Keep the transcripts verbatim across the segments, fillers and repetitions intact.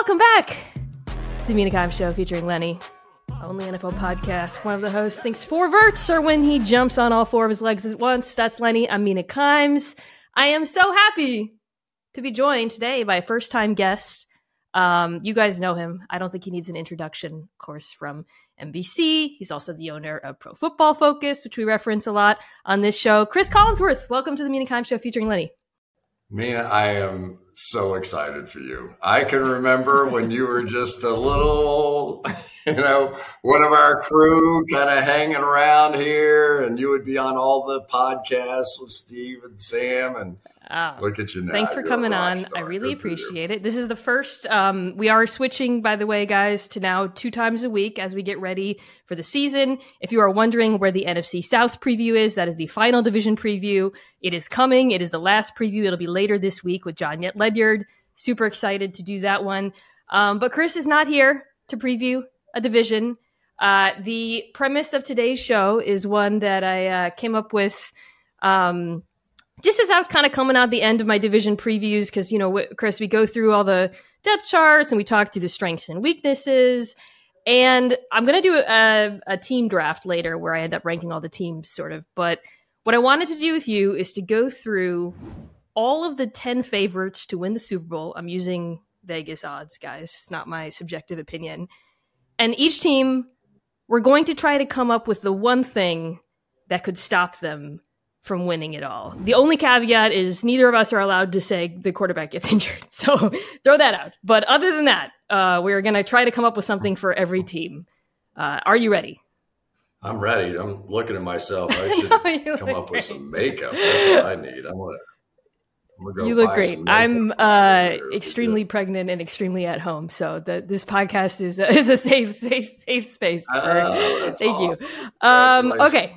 Welcome back. It's the Mina Kimes Show featuring Lenny. Only N F L podcast. One of the hosts thinks four verts are when he jumps on all four of his legs at once. That's Lenny. I'm Mina Kimes. I am so happy to be joined today by a first-time guest. Um, you guys know him. I don't think he needs an introduction, of course, from N B C. He's also the owner of Pro Football Focus, which we reference a lot on this show. Cris Collinsworth, welcome to the Mina Kimes Show featuring Lenny. Mina, I am so excited for you. I can remember when you were just a little, you know, one of our crew kind of hanging around here, and you would be on all the podcasts with Steve and Sam, and Oh, look at you now. Thanks for You're coming on. I really Good appreciate it. This is the first. Um, we are switching, by the way, guys, to now two times a week as we get ready for the season. If you are wondering where the N F C South preview is, that is the final division preview. It is coming. It is the last preview. It'll be later this week with John Yett Ledyard. Super excited to do that one. Um, but Cris is not here to preview a division. Uh, the premise of today's show is one that I uh, came up with um just as I was kind of coming out the end of my division previews, because, you know, Cris, we go through all the depth charts and we talk through the strengths and weaknesses. And I'm going to do a, a team draft later where I end up ranking all the teams, sort of. But what I wanted to do with you is to go through all of the ten favorites to win the Super Bowl. I'm using Vegas odds, guys. It's not my subjective opinion. And each team, we're going to try to come up with the one thing that could stop them from winning it all. The only caveat is neither of us are allowed to say the quarterback gets injured. So throw that out. But other than that, uh, we're going to try to come up with something for every team. Uh, are you ready? I'm ready. I'm looking at myself. I should I come up great. with some makeup. That's what I need. I want to go. You look great. I'm uh, extremely pregnant and extremely at home. So the, this podcast is a, is a safe, safe, safe space. For, uh, thank awesome. you. Um, okay.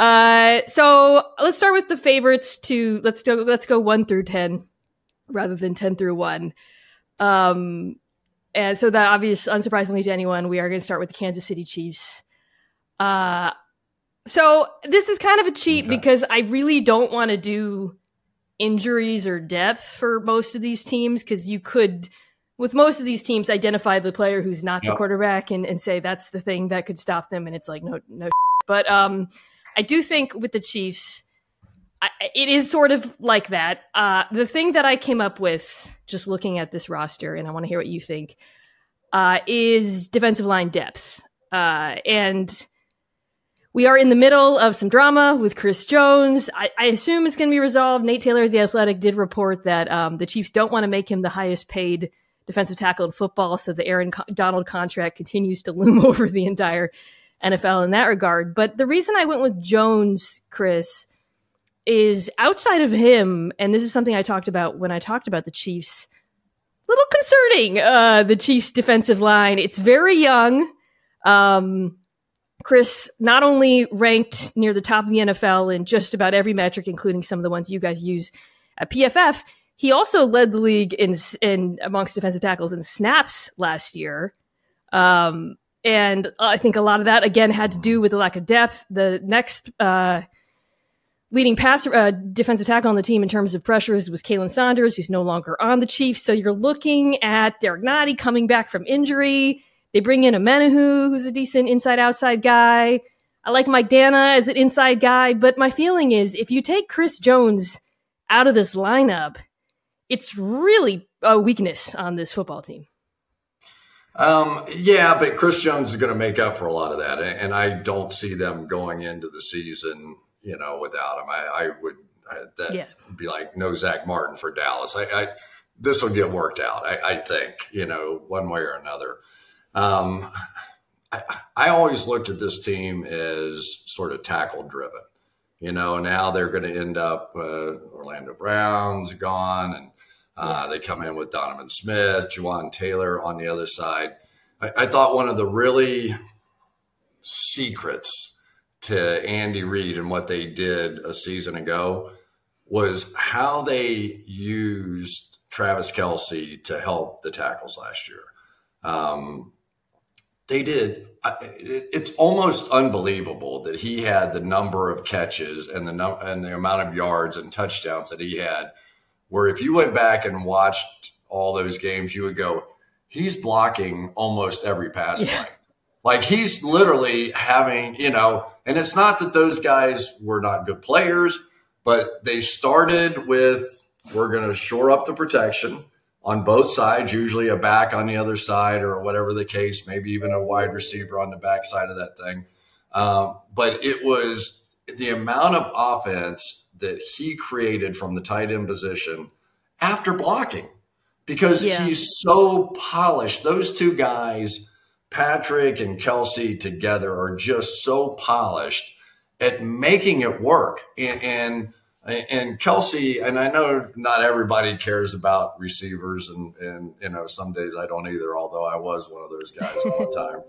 Uh, so let's start with the favorites to let's go, let's go one through ten rather than ten through one. Um, and so that obvious, unsurprisingly to anyone, we are going to start with the Kansas City Chiefs. Uh, so this is kind of a cheat okay. because I really don't want to do injuries or depth for most of these teams. Cause you could, with most of these teams, identify the player who's not yep. the quarterback and, and say, that's the thing that could stop them. And it's like, no, no, but, um, I do think with the Chiefs, I, it is sort of like that. Uh, the thing that I came up with just looking at this roster, and I want to hear what you think, uh, is defensive line depth. Uh, and we are in the middle of some drama with Chris Jones. I, I assume it's going to be resolved. Nate Taylor of The Athletic did report that um, the Chiefs don't want to make him the highest paid defensive tackle in football, so the Aaron Donald contract continues to loom over the entire N F L in that regard. But the reason I went with Jones, Cris, is outside of him, and this is something I talked about when I talked about the Chiefs, a little concerning, uh, the Chiefs' defensive line. It's very young. Um, Cris not only ranked near the top of the N F L in just about every metric, including some of the ones you guys use at P F F, he also led the league in, in amongst defensive tackles in snaps last year. Um, And I think a lot of that, again, had to do with the lack of depth. The next uh, leading pass uh, defensive tackle on the team in terms of pressures was Kalen Saunders, who's no longer on the Chiefs. So you're looking at Derek Nottie coming back from injury. They bring in Amenahu, who's a decent inside-outside guy. I like Mike Dana as an inside guy. But my feeling is if you take Chris Jones out of this lineup, it's really a weakness on this football team. Um, yeah, but Chris Jones is going to make up for a lot of that. And I don't see them going into the season, you know, without him. I, I would I, that yeah. be like no Zach Martin for Dallas. I, I this will get worked out, I, I think, you know, one way or another. Um, I, I always looked at this team as sort of tackle driven. You know, now they're going to end up uh, Orlando Brown's gone and Uh, they come in with Donovan Smith, Juwan Taylor on the other side. I, I thought one of the really secrets to Andy Reid and what they did a season ago was how they used Travis Kelce to help the tackles last year. Um, they did. It, it's almost unbelievable that he had the number of catches and the num- and the amount of yards and touchdowns that he had, where if you went back and watched all those games, you would go, he's blocking almost every pass yeah. play. Like, he's literally having, you know, and it's not that those guys were not good players, but they started with, we're going to shore up the protection on both sides, usually a back on the other side or whatever the case, maybe even a wide receiver on the back side of that thing. Um, but it was the amount of offense that he created from the tight end position after blocking, because yeah. he's so polished. Those two guys, Patrick and Kelce together, are just so polished at making it work. And, and, and Kelce, and I know not everybody cares about receivers, and, and, you know, some days I don't either, although I was one of those guys all the time.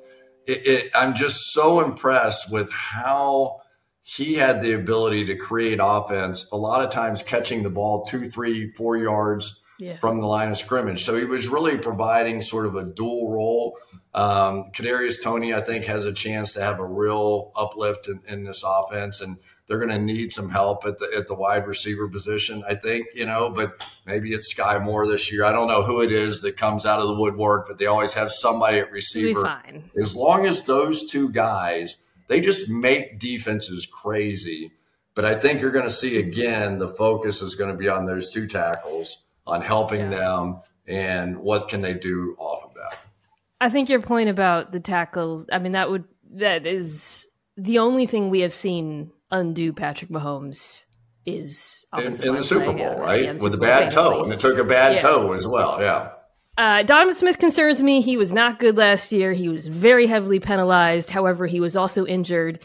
It, it, I'm just so impressed with how he had the ability to create offense, a lot of times catching the ball two, three, four yards yeah. from the line of scrimmage. So he was really providing sort of a dual role. Um, Kadarius Toney, I think, has a chance to have a real uplift in, in this offense, and they're going to need some help at the at the wide receiver position, I think, you know, but maybe it's Sky Moore this year. I don't know who it is that comes out of the woodwork, but they always have somebody at receiver. Fine. As long as those two guys, they just make defenses crazy. But I think you're going to see, again, the focus is going to be on those two tackles, on helping yeah. them, and what can they do off of that. I think your point about the tackles, I mean, that would that is the only thing we have seen undo Patrick Mahomes is in, in the Super Bowl, right? Yeah, with Super a bad Bowl, toe, basically. And it took a bad yeah. toe as well. Yeah. Uh, Donovan Smith concerns me. He was not good last year. He was very heavily penalized. However, he was also injured.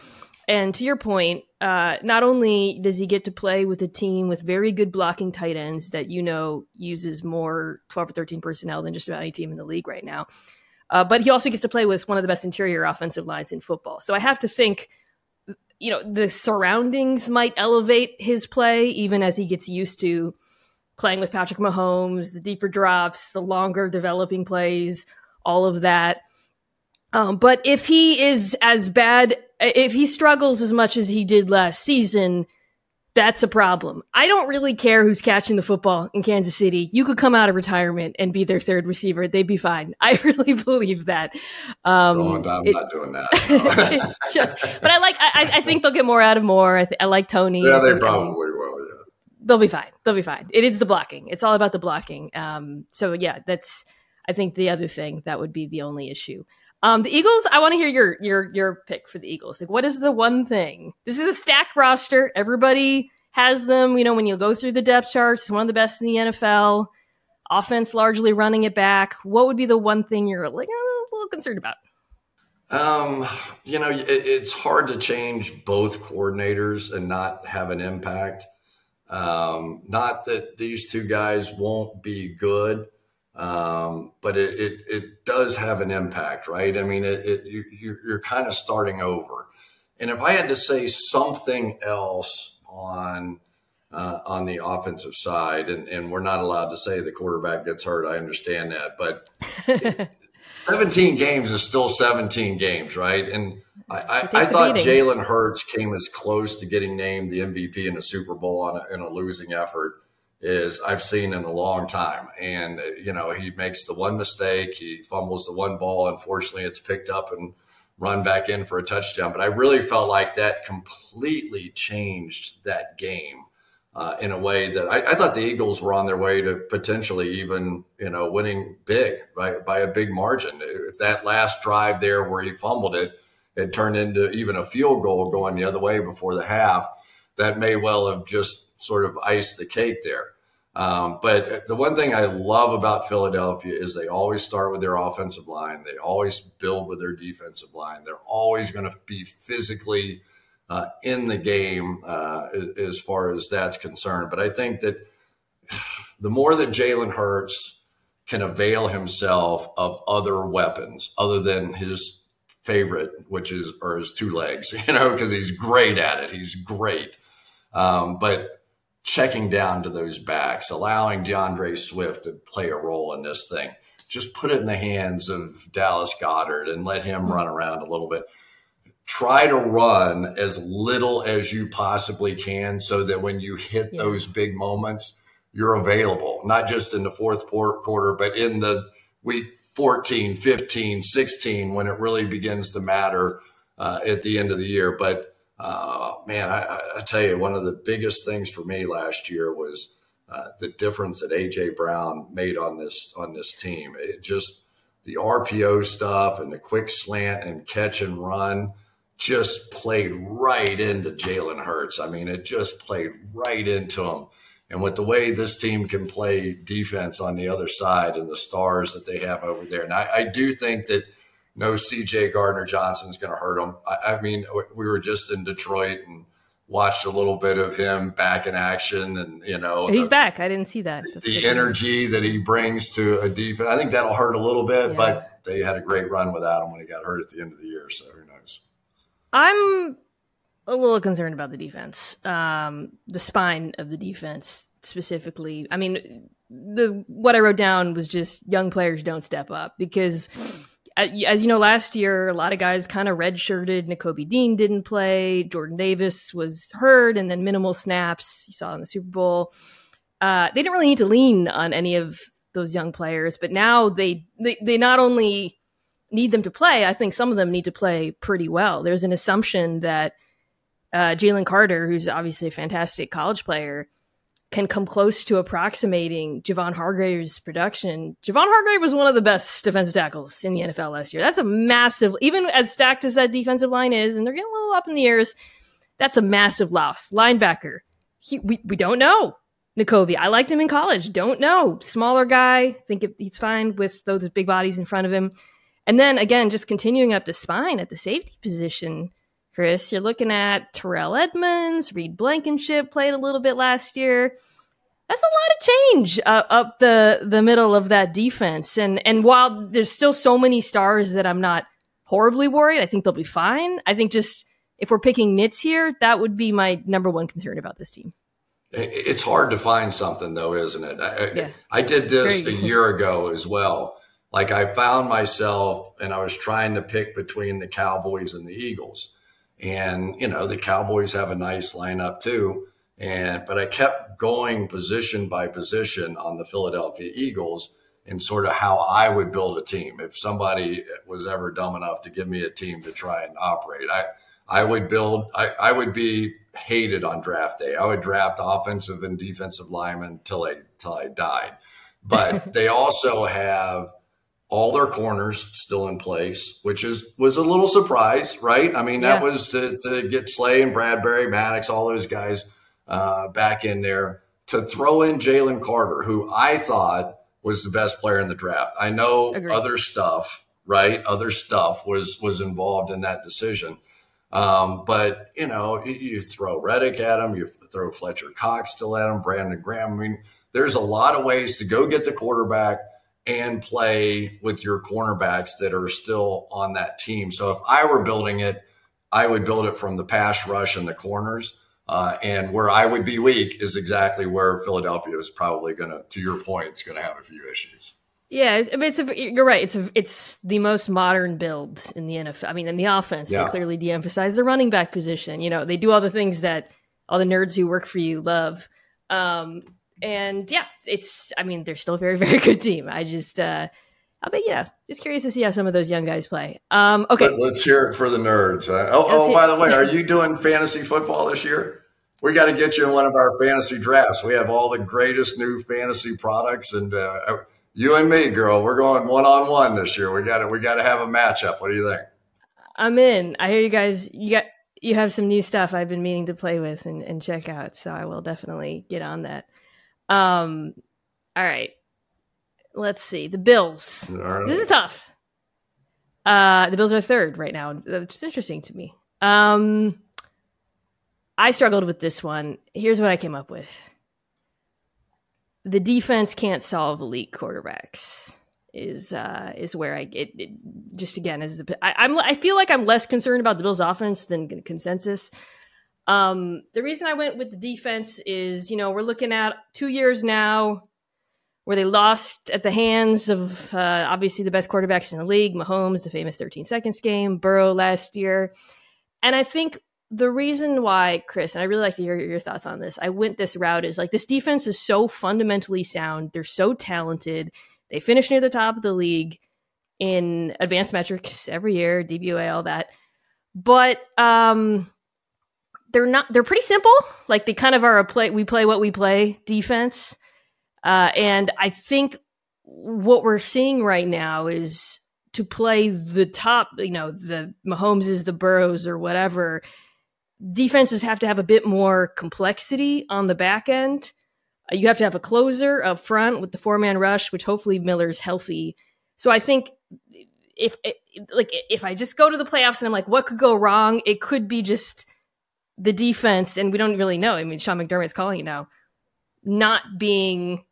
And to your point, uh, not only does he get to play with a team with very good blocking tight ends that, you know, uses more twelve or thirteen personnel than just about any team in the league right now, uh, but he also gets to play with one of the best interior offensive lines in football. So I have to think, you know, the surroundings might elevate his play, even as he gets used to playing with Patrick Mahomes, the deeper drops, the longer developing plays, all of that. Um, but if he is as bad, if he struggles as much as he did last season, that's a problem. I don't really care who's catching the football in Kansas City. You could come out of retirement and be their third receiver. They'd be fine. I really believe that. Um, oh, no, I'm it, not doing that. No. It's just, but I like, I, I think they'll get more out of more. I, th- I like Toney. Yeah, they probably Toney. will. Yeah. They'll be fine. They'll be fine. It is the blocking. It's all about the blocking. Um, so yeah, that's, I think, the other thing that would be the only issue. Um, the Eagles, I want to hear your your your pick for the Eagles. Like, what is the one thing? This is a stacked roster. Everybody has them. You know, when you go through the depth charts, it's one of the best in the N F L. Offense largely running it back. What would be the one thing you're like a little concerned about? Um, you know, it, it's hard to change both coordinators and not have an impact. Um, not that these two guys won't be good. Um, but it, it, it does have an impact, right? I mean, it, it you, you're, you're kind of starting over. And if I had to say something else on, uh, on the offensive side, and, and we're not allowed to say the quarterback gets hurt. I understand that, but it, seventeen games is still seventeen games, right? And I, I, I thought Jalen Hurts came as close to getting named the M V P in a Super Bowl on a, in a losing effort is I've seen in a long time. And, you know, he makes the one mistake. He fumbles the one ball. Unfortunately, it's picked up and run back in for a touchdown. But I really felt like that completely changed that game uh, in a way that I, I thought the Eagles were on their way to potentially even, you know, winning big by, by a big margin. If that last drive there where he fumbled it, it turned into even a field goal going the other way before the half, that may well have just sort of iced the cake there. Um, but the one thing I love about Philadelphia is they always start with their offensive line. They always build with their defensive line. They're always going to be physically uh, in the game uh, as far as that's concerned. But I think that the more that Jalen Hurts can avail himself of other weapons other than his favorite, which is or his two legs, you know, because he's great at it. He's great. Um, but checking down to those backs, allowing DeAndre Swift to play a role in this thing. Just put it in the hands of Dallas Goedert and let him run around a little bit. Try to run as little as you possibly can so that when you hit yeah. those big moments, you're available, not just in the fourth quarter, but in the week fourteen, fifteen, sixteen when it really begins to matter uh, at the end of the year. But, uh, man, I, I tell you, one of the biggest things for me last year was uh, the difference that A J. Brown made on this on this team. It just the R P O stuff and the quick slant and catch and run just played right into Jalen Hurts. I mean, it just played right into him. And with the way this team can play defense on the other side and the stars that they have over there. And I, I do think that no C J. Gardner-Johnson is going to hurt them. I, I mean, we were just in Detroit and watched a little bit of him back in action. And, you know, he's the, back. I didn't see that. That's the energy that he brings to a defense. I think that'll hurt a little bit, yeah. But they had a great run without him when he got hurt at the end of the year. So who knows? I'm a little concerned about the defense, um, the spine of the defense specifically. I mean, the what I wrote down was just young players don't step up because, as you know, last year, a lot of guys kind of redshirted. Nakobe Dean didn't play. Jordan Davis was hurt and then minimal snaps. You saw in the Super Bowl. Uh, they didn't really need to lean on any of those young players, but now they they, they not only need them to play, I think some of them need to play pretty well. There's an assumption that Uh, Jalen Carter, who's obviously a fantastic college player, can come close to approximating Javon Hargrave's production. Javon Hargrave was one of the best defensive tackles in the N F L last year. That's a massive, even as stacked as that defensive line is, and they're getting a little up in the years, that's a massive loss. Linebacker, he, we, we don't know. Nakobe, I liked him in college. Don't know. Smaller guy, think it, he's fine with those big bodies in front of him. And then, again, just continuing up the spine at the safety position, Chris, you're looking at Terrell Edmonds, Reed Blankenship played a little bit last year. That's a lot of change uh, up the, the middle of that defense. And and while there's still so many stars that I'm not horribly worried, I think they'll be fine. I think just if we're picking nits here, that would be my number one concern about this team. It's hard to find something, though, isn't it? I, yeah. I did this Very- a year ago as well. Like I found myself and I was trying to pick between the Cowboys and the Eagles. And, you know, the Cowboys have a nice lineup, too. And but I kept going position by position on the Philadelphia Eagles and sort of how I would build a team. If somebody was ever dumb enough to give me a team to try and operate, I, I would build I, I would be hated on draft day. I would draft offensive and defensive linemen till I, till I died. But they also have all their corners still in place, which is was a little surprise, right? I mean, that yeah. was to, to get Slay and Bradbury, Maddox, all those guys uh, back in there. To throw in Jalen Carter, who I thought was the best player in the draft. I know Agreed. other stuff, right? Other stuff was was involved in that decision. Um, but, you know, you throw Reddick at him, you throw Fletcher Cox still at him, Brandon Graham. I mean, there's a lot of ways to go get the quarterback and play with your cornerbacks that are still on that team. So if I were building it, I would build it from the pass rush and the corners. Uh, and where I would be weak is exactly where Philadelphia is probably going to, to your point, it's going to have a few issues. Yeah, I mean, it's a, you're right. It's a, it's the most modern build in the N F L. I mean, in the offense, yeah. They clearly de-emphasize the running back position. You know, they do all the things that all the nerds who work for you love. Um, And yeah, it's, I mean, they're still a very, very good team. I just, uh, I'll be, yeah, just curious to see how some of those young guys play. Um, okay. But let's hear it for the nerds. Huh? Oh, oh by the way, are you doing fantasy football this year? We got to get you in one of our fantasy drafts. We have all the greatest new fantasy products and, uh, you and me, girl, we're going one-on-one this year. We got to, we got to have a matchup. What do you think? I'm in. I hear you guys, you got, you have some new stuff I've been meaning to play with and, and check out. So I will definitely get on that. Um, all right. Let's see. The Bills. Right. This is tough. Uh, the Bills are third right now, which is interesting to me. Um, I struggled with this one. Here's what I came up with. The defense can't solve elite quarterbacks is, uh, is where I, it, it just again, is the, I, I'm, I feel like I'm less concerned about the Bills offense than the consensus. Um, the reason I went with the defense is, you know, we're looking at two years now where they lost at the hands of, uh, obviously the best quarterbacks in the league, Mahomes, the famous thirteen seconds game, Burrow last year. And I think the reason why, Chris, and I really like to hear your thoughts on this, I went this route is like this defense is so fundamentally sound. They're so talented. They finished near the top of the league. in advanced metrics every year, D V O A, all that. But um, they're not, they're pretty simple. Like they kind of are a play, we play what we play defense. Uh, and I think what we're seeing right now is to play the top, you know, the Mahomeses, the Burrows or whatever, defenses have to have a bit more complexity on the back end. You have to have a closer up front with the four-man rush, which hopefully Miller's healthy. So I think if like if I just go to the playoffs and I'm like, what could go wrong? It could be just the defense, and we don't really know. I mean, Sean McDermott's calling it now, not being,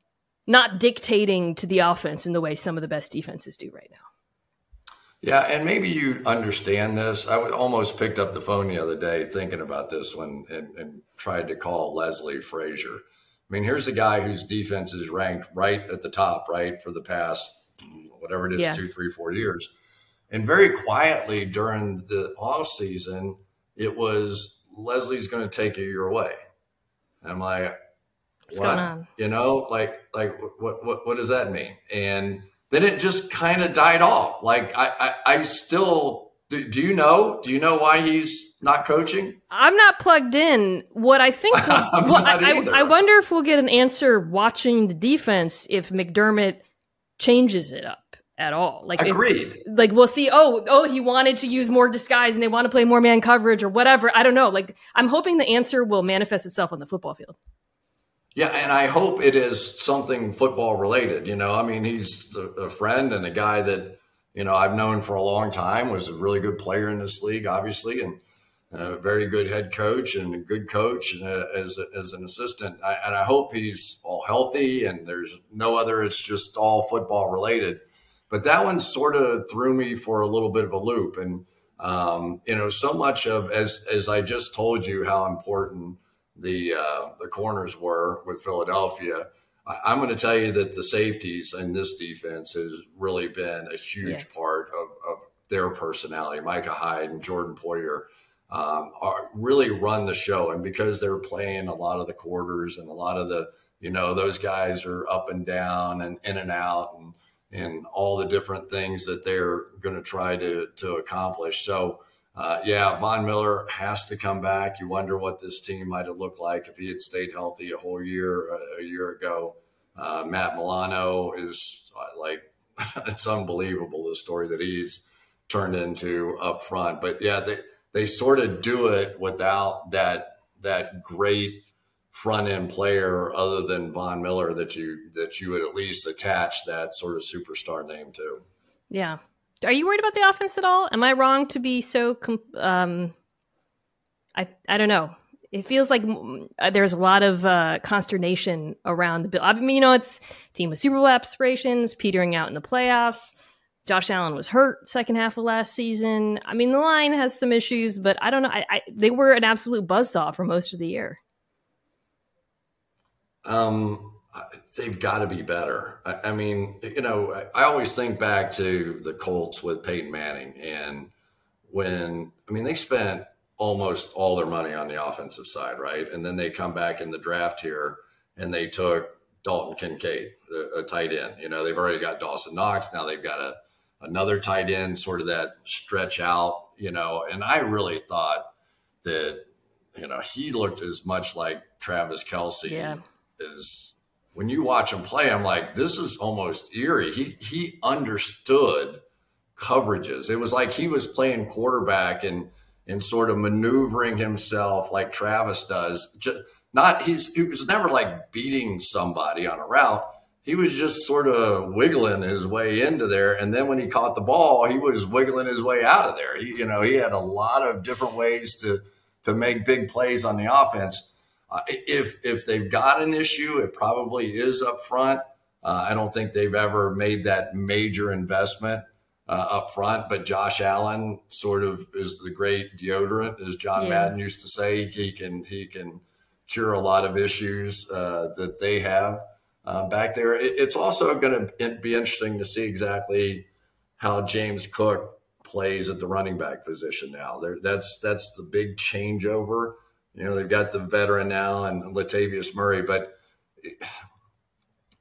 not dictating to the offense in the way some of the best defenses do right now. Yeah, and maybe you understand this. I almost picked up the phone the other day thinking about this one and, and tried to call Leslie Frazier. I mean, here's a guy whose defense is ranked right at the top, right, for the past, whatever it is, yeah. two, three, four years. And very quietly during the offseason, it was, Leslie's going to take you your way. And I'm like, what? You know, like, like what, what, what does that mean? And then it just kind of died off. Like, I, I, I still, do, do you know? Do you know why he's not coaching? I'm not plugged in. What I think, we'll, well, I, I, I wonder if we'll get an answer watching the defense if McDermott changes it up at all. Like, agreed. If, like, we'll see, oh, oh, he wanted to use more disguise and they want to play more man coverage or whatever. I don't know. Like, I'm hoping the answer will manifest itself on the football field. Yeah, and I hope it is something football related. You know, I mean, he's a friend and a guy that, you know, I've known for a long time, was a really good player in this league, obviously, and a very good head coach and a good coach and a, as a, as an assistant. I, and I hope he's all healthy and there's no other, it's just all football related. But that one sort of threw me for a little bit of a loop. And, um, you know, so much of, as as I just told you, how important the uh, the corners were with Philadelphia. I, I'm going to tell you that the safeties in this defense has really been a huge yeah. part of, of their personality. Micah Hyde and Jordan Poyer um, are really run the show. And because they're playing a lot of the quarters and a lot of the, you know, those guys are up and down and in and out and, and all the different things that they're going to try to, to accomplish. So, Uh, yeah, Von Miller has to come back. You wonder what this team might have looked like if he had stayed healthy a whole year, uh, a year ago. Uh, Matt Milano is uh, like, it's unbelievable, the story that he's turned into up front. But yeah, they, they sort of do it without that that great front end player other than Von Miller that you that you would at least attach that sort of superstar name to. Yeah. Are you worried about the offense at all? Am I wrong to be so? Um, I I don't know. It feels like there's a lot of uh, consternation around the bill. I mean, you know, it's a team with Super Bowl aspirations, petering out in the playoffs. Josh Allen was hurt second half of last season. I mean, the line has some issues, but I don't know. I, I they were an absolute buzzsaw for most of the year. Um. They've got to be better. I, I mean, you know, I, I always think back to the Colts with Peyton Manning. And when, I mean, they spent almost all their money on the offensive side, right? And then they come back in the draft here and they took Dalton Kincaid, a, a tight end. You know, they've already got Dawson Knox. Now they've got a another tight end, sort of that stretch out, you know. And I really thought that, you know, he looked as much like Travis Kelce yeah. as – when you watch him play, I'm like, this is almost eerie. He he understood coverages. It was like he was playing quarterback and and sort of maneuvering himself like Travis does. Just not he's he was never like beating somebody on a route. He was just sort of wiggling his way into there. And then when he caught the ball, he was wiggling his way out of there. He, you know, he had a lot of different ways to to make big plays on the offense. Uh, if if they've got an issue, it probably is up front. Uh, I don't think they've ever made that major investment uh, up front. But Josh Allen sort of is the great deodorant, as John yeah. Madden used to say. He can he can cure a lot of issues uh, that they have uh, back there. It, it's also going to be interesting to see exactly how James Cook plays at the running back position now. There, that's that's the big changeover. You know, they've got the veteran now and Latavius Murray, but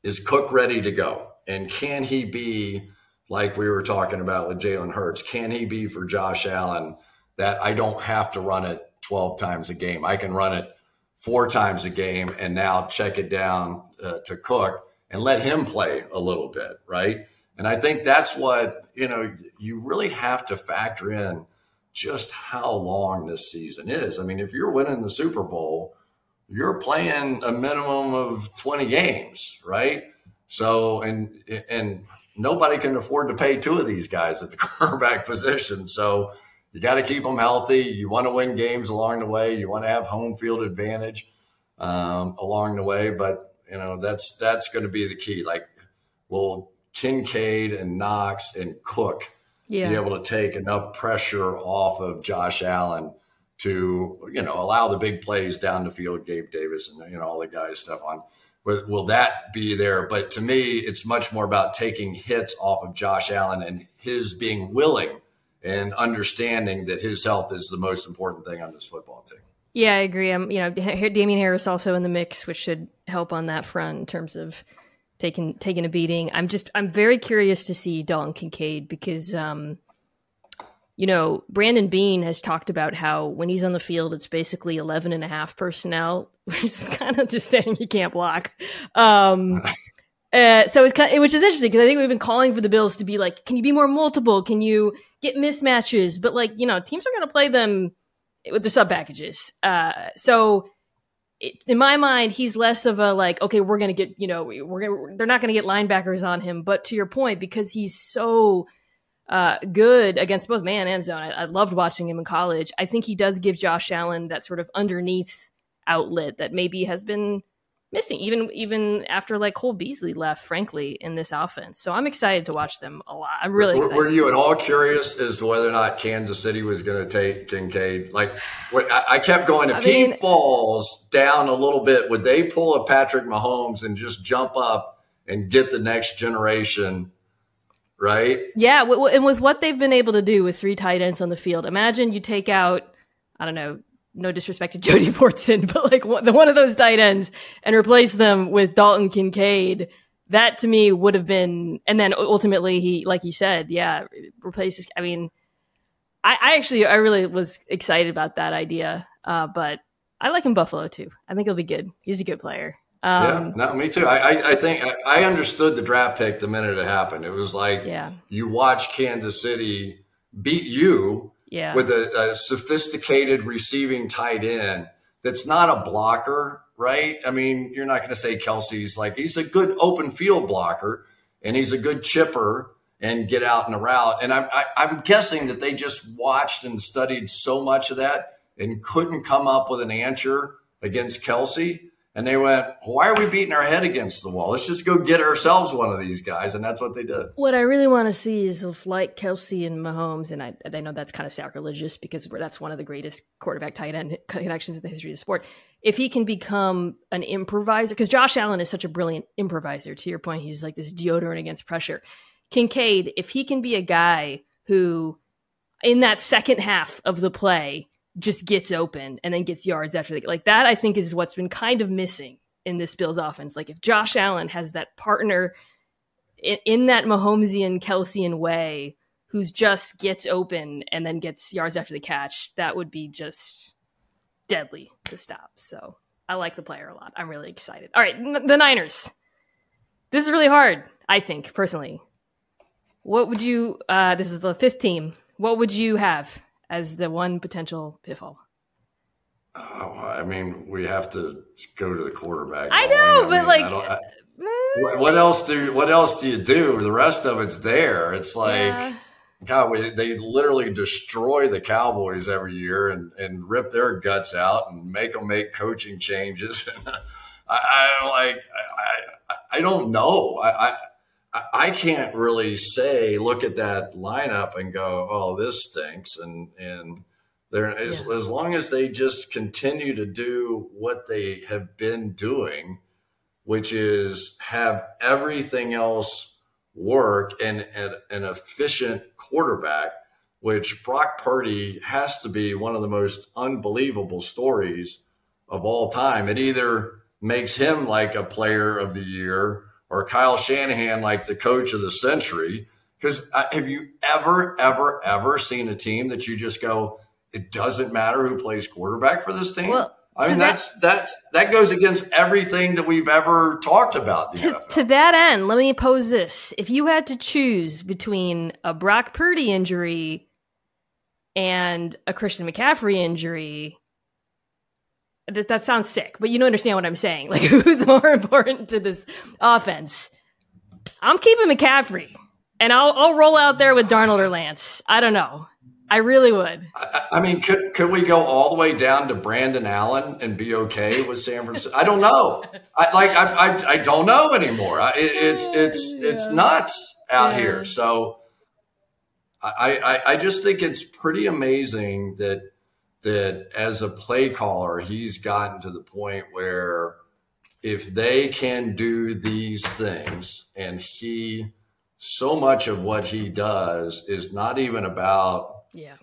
is Cook ready to go? And can he be like we were talking about with Jalen Hurts. Can he be for Josh Allen that I don't have to run it twelve times a game? I can run it four times a game and now check it down uh, to Cook and let him play a little bit, right? And I think that's what, you know, you really have to factor in just how long this season is. I mean, if you're winning the Super Bowl, you're playing a minimum of twenty games, right? So, and and nobody can afford to pay two of these guys at the quarterback position. So you got to keep them healthy. You want to win games along the way. You want to have home field advantage um, along the way. But, you know, that's that's going to be the key. Like, will Kincaid and Knox and Cook yeah. be able to take enough pressure off of Josh Allen to, you know, allow the big plays down the field, Gabe Davis and, you know, all the guys stuff on? Will, will that be there? But to me, it's much more about taking hits off of Josh Allen and his being willing and understanding that his health is the most important thing on this football team. Yeah, I agree. I'm, you know, Damian Harris also in the mix, which should help on that front in terms of taking taking a beating. I'm just, I'm very curious to see Dalton Kincaid because, um, you know, Brandon Beane has talked about how when he's on the field, it's basically eleven and a half personnel, which is kind of just saying he can't block. Um Uh, so it's kind of, which is interesting because I think we've been calling for the Bills to be like, can you be more multiple? Can you get mismatches? But like, you know, teams are going to play them with their sub packages. Uh, so it, in my mind, he's less of a like, okay, we're going to get, you know, we're gonna, they're not going to get linebackers on him. But to your point, because he's so uh, good against both man and zone, I, I loved watching him in college. I think he does give Josh Allen that sort of underneath outlet that maybe has been missing even even after like Cole Beasley left, frankly, in this offense. So I'm excited to watch them a lot. I'm really excited. Were, were you at all curious as to whether or not Kansas City was going to take Kincaid? Like, I kept going, if I mean, he falls down a little bit, would they pull a Patrick Mahomes and just jump up and get the next generation, right? Yeah, and with what they've been able to do with three tight ends on the field, imagine you take out, I don't know, no disrespect to Jody Portson, but like one of those tight ends and replace them with Dalton Kincaid. That to me would have been, and then ultimately he, like you said, yeah, replaces. I mean, I, I actually, I really was excited about that idea. Uh, but I like him Buffalo too. I think he'll be good. He's a good player. Um, yeah, no, me too. I, I, I think I, I understood the draft pick the minute it happened. It was like, yeah, you watch Kansas City beat you. Yeah. With a, a sophisticated receiving tight end that's not a blocker, right? I mean, you're not going to say Kelce's like, he's a good open field blocker and he's a good chipper and get out in the route. And I'm, I, I'm guessing that they just watched and studied so much of that and couldn't come up with an answer against Kelce. And they went, why are we beating our head against the wall? Let's just go get ourselves one of these guys. And that's what they did. What I really want to see is if like Kelce and Mahomes, and I, I know that's kind of sacrilegious because that's one of the greatest quarterback tight end connections in the history of the sport. If he can become an improviser, because Josh Allen is such a brilliant improviser. To your point, he's like this deodorant against pressure. Kincaid, if he can be a guy who in that second half of the play just gets open and then gets yards after they, like that, I think is what's been kind of missing in this Bills offense. Like if Josh Allen has that partner in, in that Mahomesian, Kelcean way, who's just gets open and then gets yards after the catch, that would be just deadly to stop. So I like the player a lot. I'm really excited. All right. N- the Niners. This is really hard. I think personally, what would you, uh, this is the fifth team. What would you have as the one potential pitfall? Oh, I mean, we have to go to the quarterback. I know, I mean, but like, I I, what else do what else do you do? The rest of it's there. It's like, yeah. God, we, they literally destroy the Cowboys every year and, and rip their guts out and make them make coaching changes. I, I like, I, I, I don't know. I. I I can't really say, look at that lineup and go, oh, this stinks. And, and they're, yeah. as, as long as they just continue to do what they have been doing, which is have everything else work and, and an efficient quarterback, which Brock Purdy has to be one of the most unbelievable stories of all time. It either makes him like a player of the year or Kyle Shanahan, like the coach of the century, Because uh, have you ever, ever, ever seen a team that you just go, it doesn't matter who plays quarterback for this team? Well, I mean, that's, that, that's that goes against everything that we've ever talked about. To, to that end, let me pose this. If you had to choose between a Brock Purdy injury and a Christian McCaffrey injury, that, that sounds sick, but you don't understand what I'm saying. Like, who's more important to this offense? I'm keeping McCaffrey, and I'll, I'll roll out there with Darnold or Lance. I don't know. I really would. I, I mean, could could we go all the way down to Brandon Allen and be okay with San Francisco? I don't know. I like I I, I don't know anymore. I, it, it's it's yeah. it's nuts out yeah. here. So I, I I just think it's pretty amazing that that as a play caller, he's gotten to the point where if they can do these things, and he so much of what he does is not even about Yeah.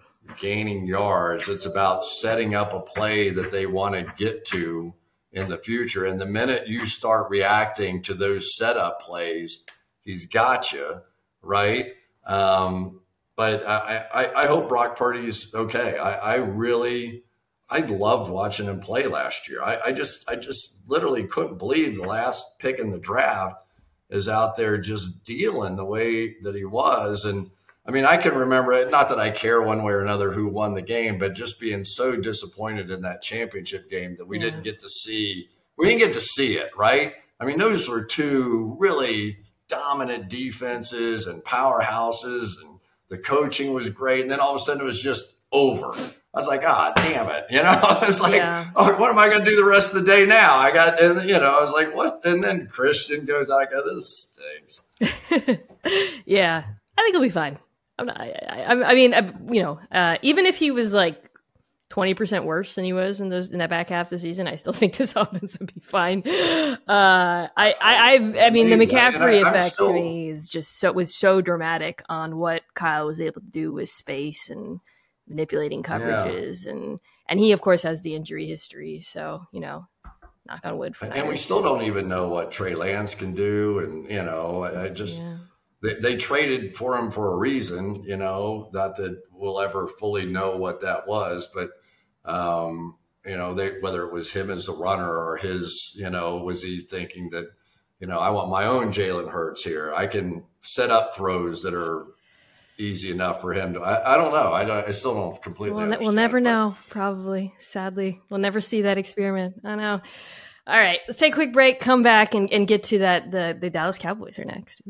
gaining yards. It's about setting up a play that they want to get to in the future. And the minute you start reacting to those setup plays, he's got you, right? Um, but I, I, I hope Brock Purdy's okay. I, I really, I loved watching him play last year. I, I just, I just literally couldn't believe the last pick in the draft is out there just dealing the way that he was. And I mean, I can remember it, not that I care one way or another who won the game, but just being so disappointed in that championship game that we yeah. didn't get to see. We didn't get to see it, right? I mean, those were two really dominant defenses and powerhouses, and the coaching was great. And then all of a sudden it was just over. I was like, ah, damn it. You know, I was like, yeah. oh, what am I going to do the rest of the day now? I got, and, you know, I was like, what? And then Christian goes, I go, this stinks. yeah, I think it'll be fine. I'm not, I, I, I mean, I, you know, uh, even if he was like twenty percent worse than he was in those in that back half of the season, I still think this offense would be fine. Uh, I, I, I've, I mean, the McCaffrey I, effect still... to me is just so was so dramatic on what Kyle was able to do with space and manipulating coverages, yeah. and and he of course has the injury history, so you know, knock on wood. For and, and we still don't even know what Trey Lance can do, and you know, I, I just. Yeah. They, they traded for him for a reason, you know, not that we'll ever fully know what that was, but, um, you know, they, whether it was him as a runner or his, you know, was he thinking that, you know, I want my own Jalen Hurts here. I can set up throws that are easy enough for him to, I, I don't know. I, I still don't completely we'll, understand. We'll never know, probably, sadly. We'll never see that experiment. I know. All right, let's take a quick break, come back and, and get to that. The, the Dallas Cowboys are next.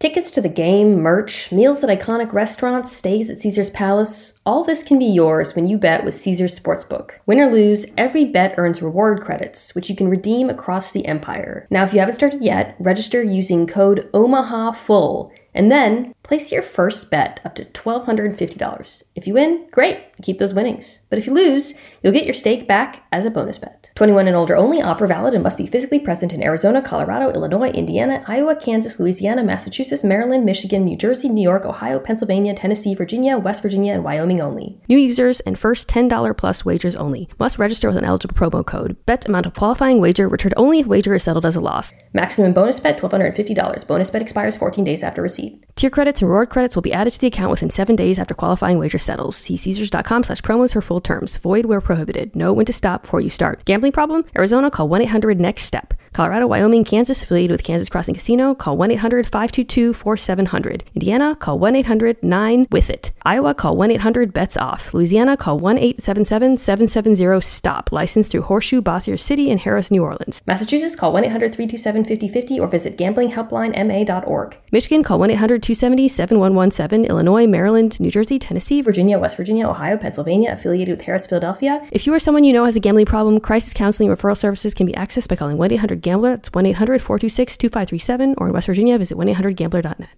Tickets to the game, merch, meals at iconic restaurants, stays at Caesars Palace, all this can be yours when you bet with Caesars Sportsbook. Win or lose, every bet earns reward credits, which you can redeem across the empire. Now, if you haven't started yet, register using code OMAHAFULL, and then place your first bet up to one thousand two hundred fifty dollars. If you win, great, keep those winnings. But if you lose, you'll get your stake back as a bonus bet. twenty-one and older only, offer valid and must be physically present in Arizona, Colorado, Illinois, Indiana, Iowa, Kansas, Louisiana, Massachusetts, Maryland, Michigan, New Jersey, New York, Ohio, Pennsylvania, Tennessee, Virginia, West Virginia, and Wyoming only. New users and first ten dollars plus wagers only. Must register with an eligible promo code. Bet amount of qualifying wager returned only if wager is settled as a loss. Maximum bonus bet, one thousand two hundred fifty dollars. Bonus bet expires fourteen days after receipt. Tier credits and reward credits will be added to the account within seven days after qualifying wager settles. See Caesars.com slash promos for full terms. Void where prohibited. Know when to stop before you start. Gambling problem? Arizona, call one eight hundred next step. Colorado, Wyoming, Kansas, affiliated with Kansas Crossing Casino, call one eight hundred five two two four seven zero zero. Indiana, call one eight hundred nine with it. Iowa, call one eight hundred bets off. Louisiana, call one eight seven seven seven seven zero stop. Licensed through Horseshoe, Bossier City, and Harris, New Orleans. Massachusetts, call one eight hundred three two seven five zero five zero or visit gambling helpline m a dot org. Michigan, call one eight hundred two seven zero seven one one seven. Illinois, Maryland, New Jersey, Tennessee, Virginia, West Virginia, Ohio, Pennsylvania, affiliated with Harris, Philadelphia. If you or someone you know has a gambling problem, crisis counseling referral services can be accessed by calling one eight hundred gambler. That's one eight hundred four two six two five three seven, or in West Virginia, visit one eight hundred gambler dot net.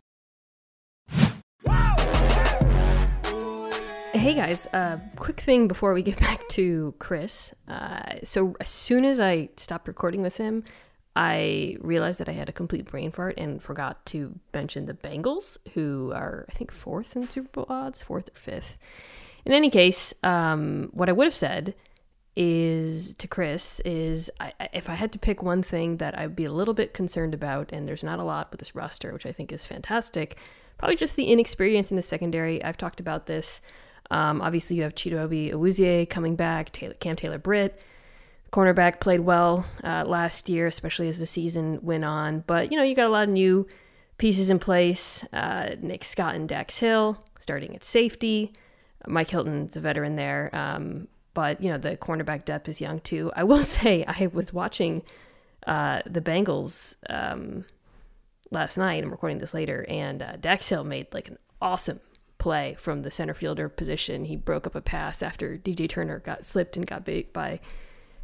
Hey guys, uh, quick thing before we get back to Chris. Uh, so as soon as I stopped recording with him, I realized that I had a complete brain fart and forgot to mention the Bengals, who are, I think, fourth in Super Bowl odds, fourth or fifth. In any case, um, what I would have said is to Chris is I, if I had to pick one thing that I'd be a little bit concerned about, and there's not a lot with this roster, which I think is fantastic, probably just the inexperience in the secondary. I've talked about this. Um, obviously, you have Chidobe Awuzie coming back, Taylor, Cam Taylor-Britt. Cornerback played well uh, last year, especially as the season went on. But, you know, you got a lot of new pieces in place. Uh, Nick Scott and Dax Hill starting at safety. Mike Hilton's a veteran there. Um, but, you know, the cornerback depth is young, too. I will say I was watching uh, the Bengals um, last night. I'm recording this later. And uh, Dax Hill made, like, an awesome play from the center fielder position. He broke up a pass after D J Turner got slipped and got beat by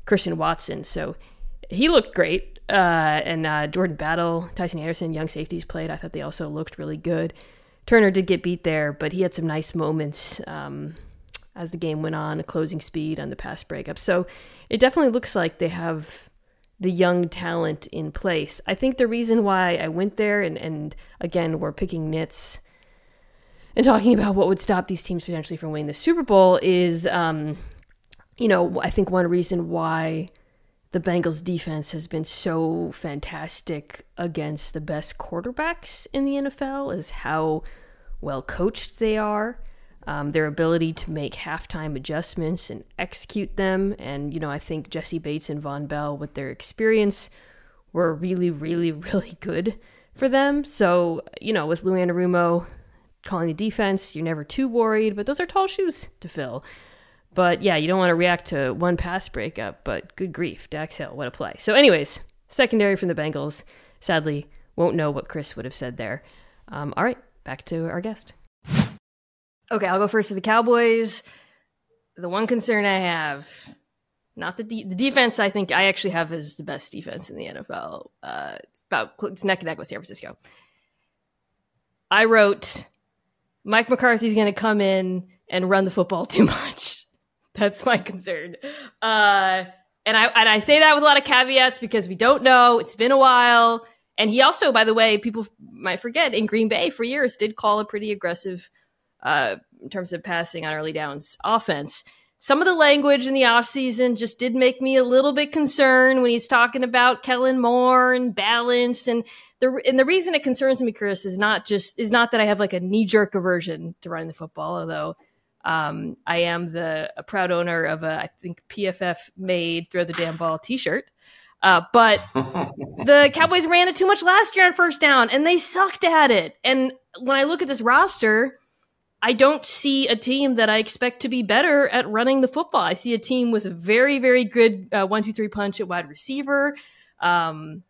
Christian Watson. So he looked great. Uh, and uh, Jordan Battle, Tyson Anderson, young safeties played. I thought they also looked really good. Turner did get beat there, but he had some nice moments um, as the game went on, a closing speed on the pass breakup. So it definitely looks like they have the young talent in place. I think the reason why I went there, and, and again, we're picking nits and talking about what would stop these teams potentially from winning the Super Bowl, is, um, you know, I think one reason why the Bengals defense has been so fantastic against the best quarterbacks in the N F L is how well coached they are, um, their ability to make halftime adjustments and execute them. And, you know, I think Jesse Bates and Von Bell, with their experience, were really, really, really good for them. So, you know, with Lou Anarumo calling the defense, you're never too worried, but those are tall shoes to fill. But yeah, you don't want to react to one pass breakup, but good grief, Dax Hill, what a play. So anyways, secondary from the Bengals, sadly, won't know what Chris would have said there. Um, all right, back to our guest. Okay, I'll go first for the Cowboys. The one concern I have, not the, de- the defense I think I actually have is the best defense in the N F L. Uh, it's about it's neck and neck with San Francisco. I wrote, Mike McCarthy's going to come in and run the football too much. That's my concern. Uh, and I and I say that with a lot of caveats because we don't know. It's been a while. And he also, by the way, people might forget, in Green Bay for years did call a pretty aggressive, uh, in terms of passing on early downs, offense. Some of the language in the offseason just did make me a little bit concerned when he's talking about Kellen Moore and balance. And the and the reason it concerns me, Chris, is not just is not that I have like a knee-jerk aversion to running the football, although Um, I am the a proud owner of a, I think P F F made throw the damn ball t-shirt. Uh, but the Cowboys ran it too much last year on first down and they sucked at it. And when I look at this roster, I don't see a team that I expect to be better at running the football. I see a team with a very, very good uh, one, two, three punch at wide receiver, um,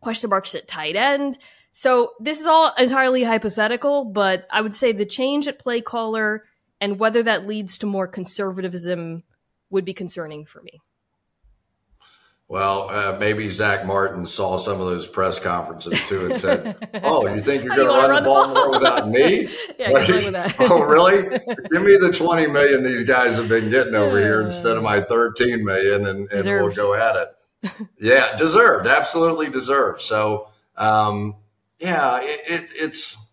question marks at tight end. So this is all entirely hypothetical, but I would say the change at play caller and whether that leads to more conservatism would be concerning for me. Well, uh, maybe Zach Martin saw some of those press conferences too and said, oh, you think you're going to run, run the ball, ball more without me? Yeah, like, with that. Oh, really? Give me the twenty million these guys have been getting over here instead of my thirteen million and, and we'll go at it. Yeah, deserved. Absolutely deserved. So, um, yeah, it, it, it's –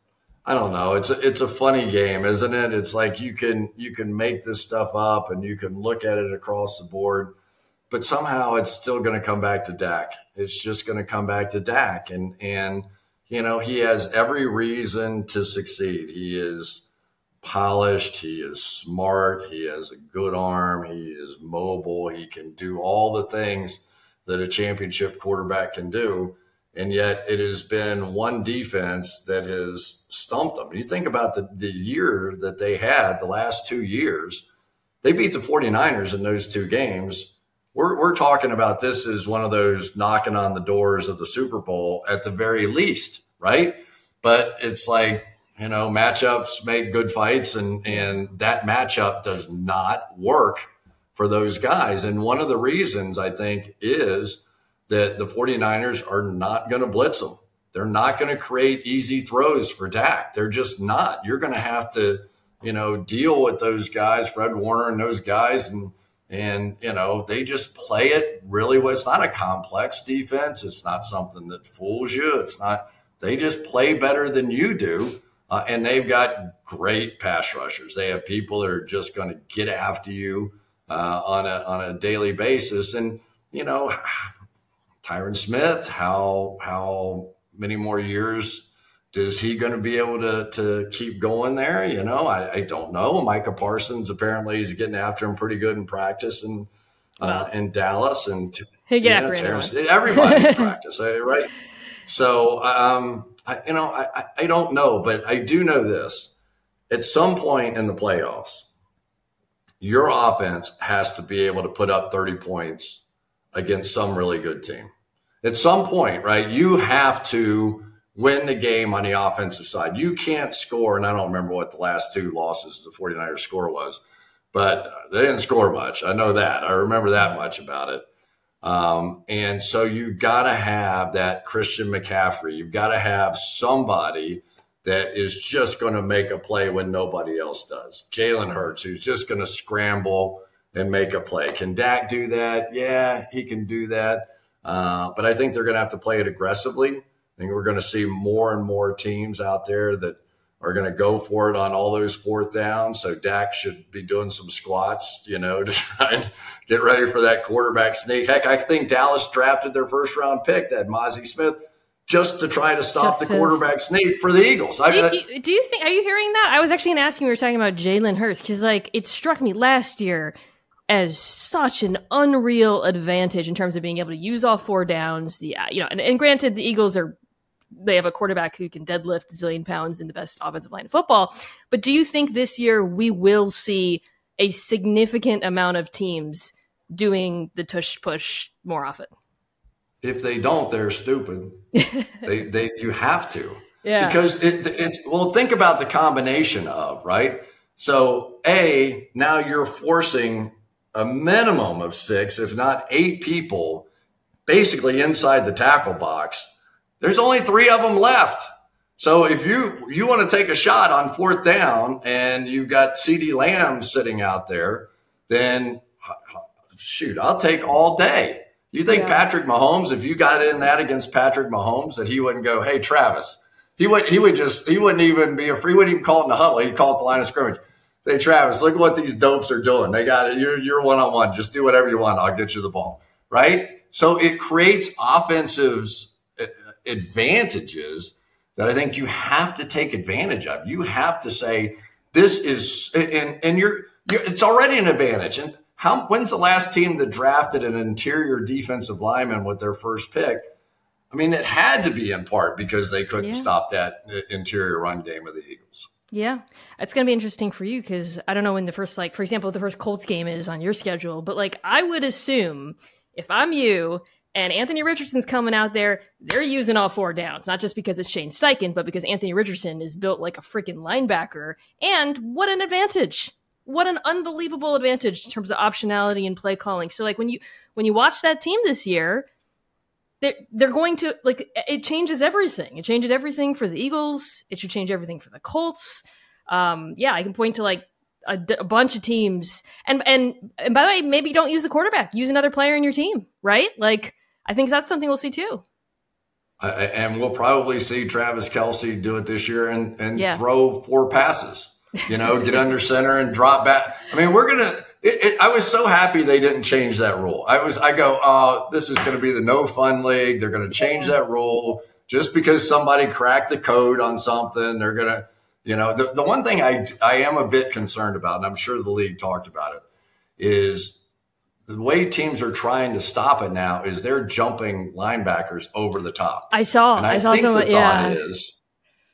I don't know. It's a, it's a funny game, isn't it? It's like you can you can make this stuff up and you can look at it across the board, but somehow it's still going to come back to Dak. It's just going to come back to Dak, and and you know he has every reason to succeed. He is polished. He is smart. He has a good arm. He is mobile. He can do all the things that a championship quarterback can do. And yet it has been one defense that has stumped them. You think about the, the year that they had, the last two years, they beat the forty-niners in those two games. We're, we're talking about this as one of those knocking on the doors of the Super Bowl at the very least, right? But it's like, you know, matchups make good fights, and, and that matchup does not work for those guys. And one of the reasons, I think, is that the forty-niners are not going to blitz them. They're not going to create easy throws for Dak. They're just not. You're going to have to, you know, deal with those guys, Fred Warner and those guys, and, and you know, they just play it really well. It's not a complex defense. It's not something that fools you. It's not – they just play better than you do, uh, and they've got great pass rushers. They have people that are just going to get after you. uh, on a on a daily basis. And you know, Tyron Smith, how how many more years is he going to be able to to keep going there? You know, I, I don't know. Micah Parsons apparently is getting after him pretty good in practice and uh, in Dallas and t- he get yeah, after Terrence, everybody in practice, right? So, um, I, you know, I, I don't know, but I do know this: at some point in the playoffs, your offense has to be able to put up thirty points against some really good team. At some point, right? You have to win the game on the offensive side. You can't score, and I don't remember what the last two losses the 49ers score was, but they didn't score much. I know that. I remember that much about it. Um, and so you've got to have that Christian McCaffrey. You've got to have somebody that is just going to make a play when nobody else does. Jalen Hurts, who's just going to scramble and make a play. Can Dak do that? Yeah, he can do that. Uh, but I think they're going to have to play it aggressively. I think we're going to see more and more teams out there that are going to go for it on all those fourth downs. So Dak should be doing some squats, you know, to try and get ready for that quarterback sneak. Heck, I think Dallas drafted their first round pick, that Mozzie Smith, just to try to stop Justice. the quarterback sneak for the Eagles. Do, I, do, do you think, are you hearing that? I was actually going to ask you, we were talking about Jalen Hurts, because like it struck me last year as such an unreal advantage in terms of being able to use all four downs. The, you know, and, and granted the Eagles are, they have a quarterback who can deadlift a zillion pounds in the best offensive line of football. But do you think this year we will see a significant amount of teams doing the tush push more often? If they don't, they're stupid. they, they, you have to, yeah. Because it, it's well. Think about the combination of right. So a now you're forcing a minimum of six, if not eight people, basically inside the tackle box. There's only three of them left. So if you, you want to take a shot on fourth down and you've got CeeDee Lamb sitting out there, then shoot, I'll take all day. You think yeah. Patrick Mahomes, if you got in that against Patrick Mahomes, that he wouldn't go, hey, Travis, he would, he would just, he wouldn't even be a free, he wouldn't even call it in the huddle. He'd call it the line of scrimmage. Hey, Travis, look what these dopes are doing. They got it. You're, you're one-on-one. Just do whatever you want. I'll get you the ball. Right. So it creates offensives advantages that I think you have to take advantage of. You have to say, this is, and and you're, you're, it's already an advantage. And how, when's the last team that drafted an interior defensive lineman with their first pick? I mean, it had to be in part because they couldn't yeah. stop that interior run game of the Eagles. Yeah. It's going to be interesting for you because I don't know when the first, like, for example, the first Colts game is on your schedule, but like, I would assume if I'm you, and Anthony Richardson's coming out there, they're using all four downs, not just because it's Shane Steichen, but because Anthony Richardson is built like a freaking linebacker. And what an advantage. What an unbelievable advantage in terms of optionality and play calling. So like when you when you watch that team this year, they're, they're going to, like, it changes everything. It changes everything for the Eagles. It should change everything for the Colts. Um, yeah, I can point to like a, a bunch of teams. And, and and by the way, maybe don't use the quarterback. Use another player in your team, right? Like, I think that's something we'll see too. Uh, and we'll probably see Travis Kelce do it this year and, and yeah. throw four passes, you know, get under center and drop back. I mean, we're going to, I was so happy they didn't change that rule. I was, I go, oh, this is going to be the no fun league. They're going to change that rule just because somebody cracked the code on something. They're going to, you know, the, the one thing I, I am a bit concerned about, and I'm sure the league talked about it, is the way teams are trying to stop it now is they're jumping linebackers over the top. I saw. And I, I saw think some, the thought yeah. is,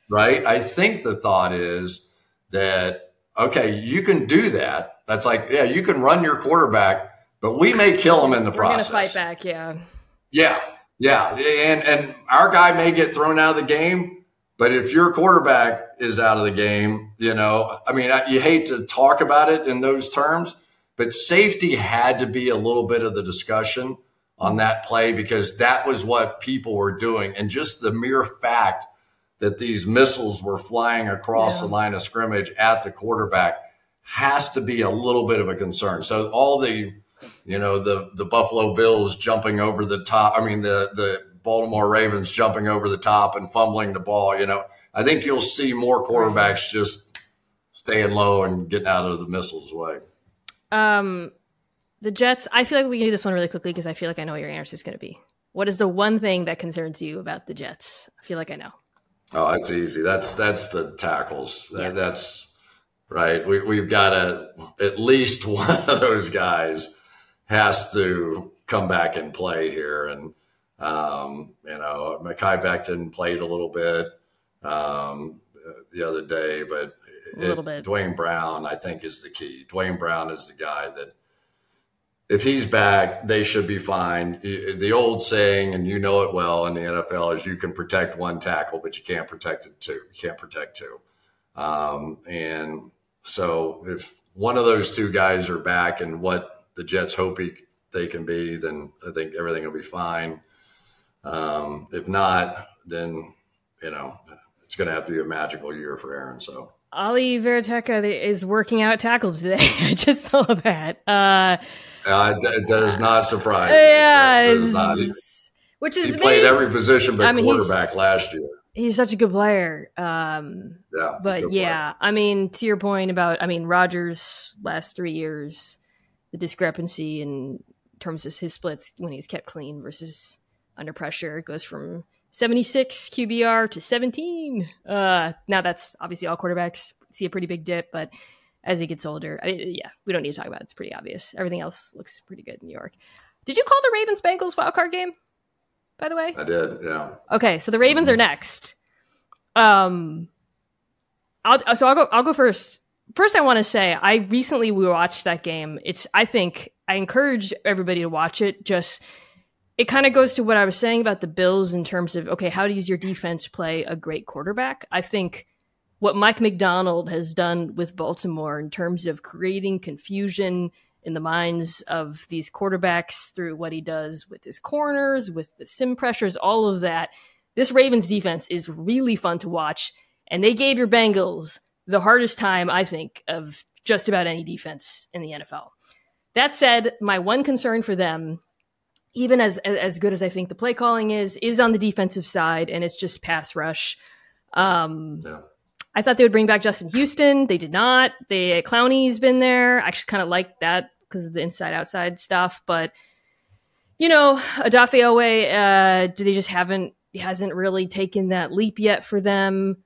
right? I think the thought is that, okay, you can do that. That's like, yeah, you can run your quarterback, but we may kill him in the We're process. We're going to fight back, yeah. Yeah, yeah. And, and our guy may get thrown out of the game, but if your quarterback is out of the game, you know, I mean, I, you hate to talk about it in those terms, but safety had to be a little bit of the discussion on that play because that was what people were doing. And just the mere fact that these missiles were flying across yeah. the line of scrimmage at the quarterback has to be a little bit of a concern. So all the, you know, the the Buffalo Bills jumping over the top, I mean, the, the Baltimore Ravens jumping over the top and fumbling the ball, you know, I think you'll see more quarterbacks just staying low and getting out of the missiles way. Um, The Jets, I feel like we can do this one really quickly because I feel like I know what your answer is going to be. What is the one thing that concerns you about the Jets? I feel like I know. Oh, that's easy. That's that's the tackles. Yeah. That's right. We, we've got to – at least one of those guys has to come back and play here. And, um, you know, Mekhi Becton played a little bit um, the other day, but a little it, bit. Dwayne Brown, I think, is the key. Dwayne Brown is the guy that if he's back, they should be fine. The old saying, and you know it well in the N F L, is you can protect one tackle, but you can't protect it two. You can't protect two. Um, and so if one of those two guys are back and what the Jets hope he, they can be, then I think everything will be fine. Um, if not, then, you know, it's going to have to be a magical year for Aaron. So Ali Veriteka is working out tackles today. I just saw that. Uh, uh, that does not surprise me. Yeah, that does not even. Which is he amazing. Played every position but I mean, quarterback last year. He's such a good player. Um, yeah, but yeah, player. I mean, to your point about, I mean, Rodgers last three years, the discrepancy in terms of his splits when he's kept clean versus under pressure goes from seventy-six Q B R to seventeen. Uh, now that's obviously all quarterbacks see a pretty big dip, but as he gets older, I mean, yeah, we don't need to talk about it. It's pretty obvious. Everything else looks pretty good in New York. Did you call the Ravens-Bengals wildcard game, by the way? I did, yeah. Okay, so the Ravens are next. Um, I'll, so I'll go, I'll go first. First, I want to say I recently we watched that game. It's I think I encourage everybody to watch it. Just it kind of goes to what I was saying about the Bills in terms of, okay, how does your defense play a great quarterback? I think what Mike McDonald has done with Baltimore in terms of creating confusion in the minds of these quarterbacks through what he does with his corners, with the sim pressures, all of that. This Ravens defense is really fun to watch, and they gave your Bengals the hardest time, I think, of just about any defense in the N F L. That said, my one concern for them, even as as good as I think the play calling is, is on the defensive side, and it's just pass rush. Um, yeah. I thought they would bring back Justin Houston. They did not. They Clowney's been there. I actually kind of like that because of the inside-outside stuff. But, you know, Odafe-Owe, uh, they just haven't hasn't really taken that leap yet for them.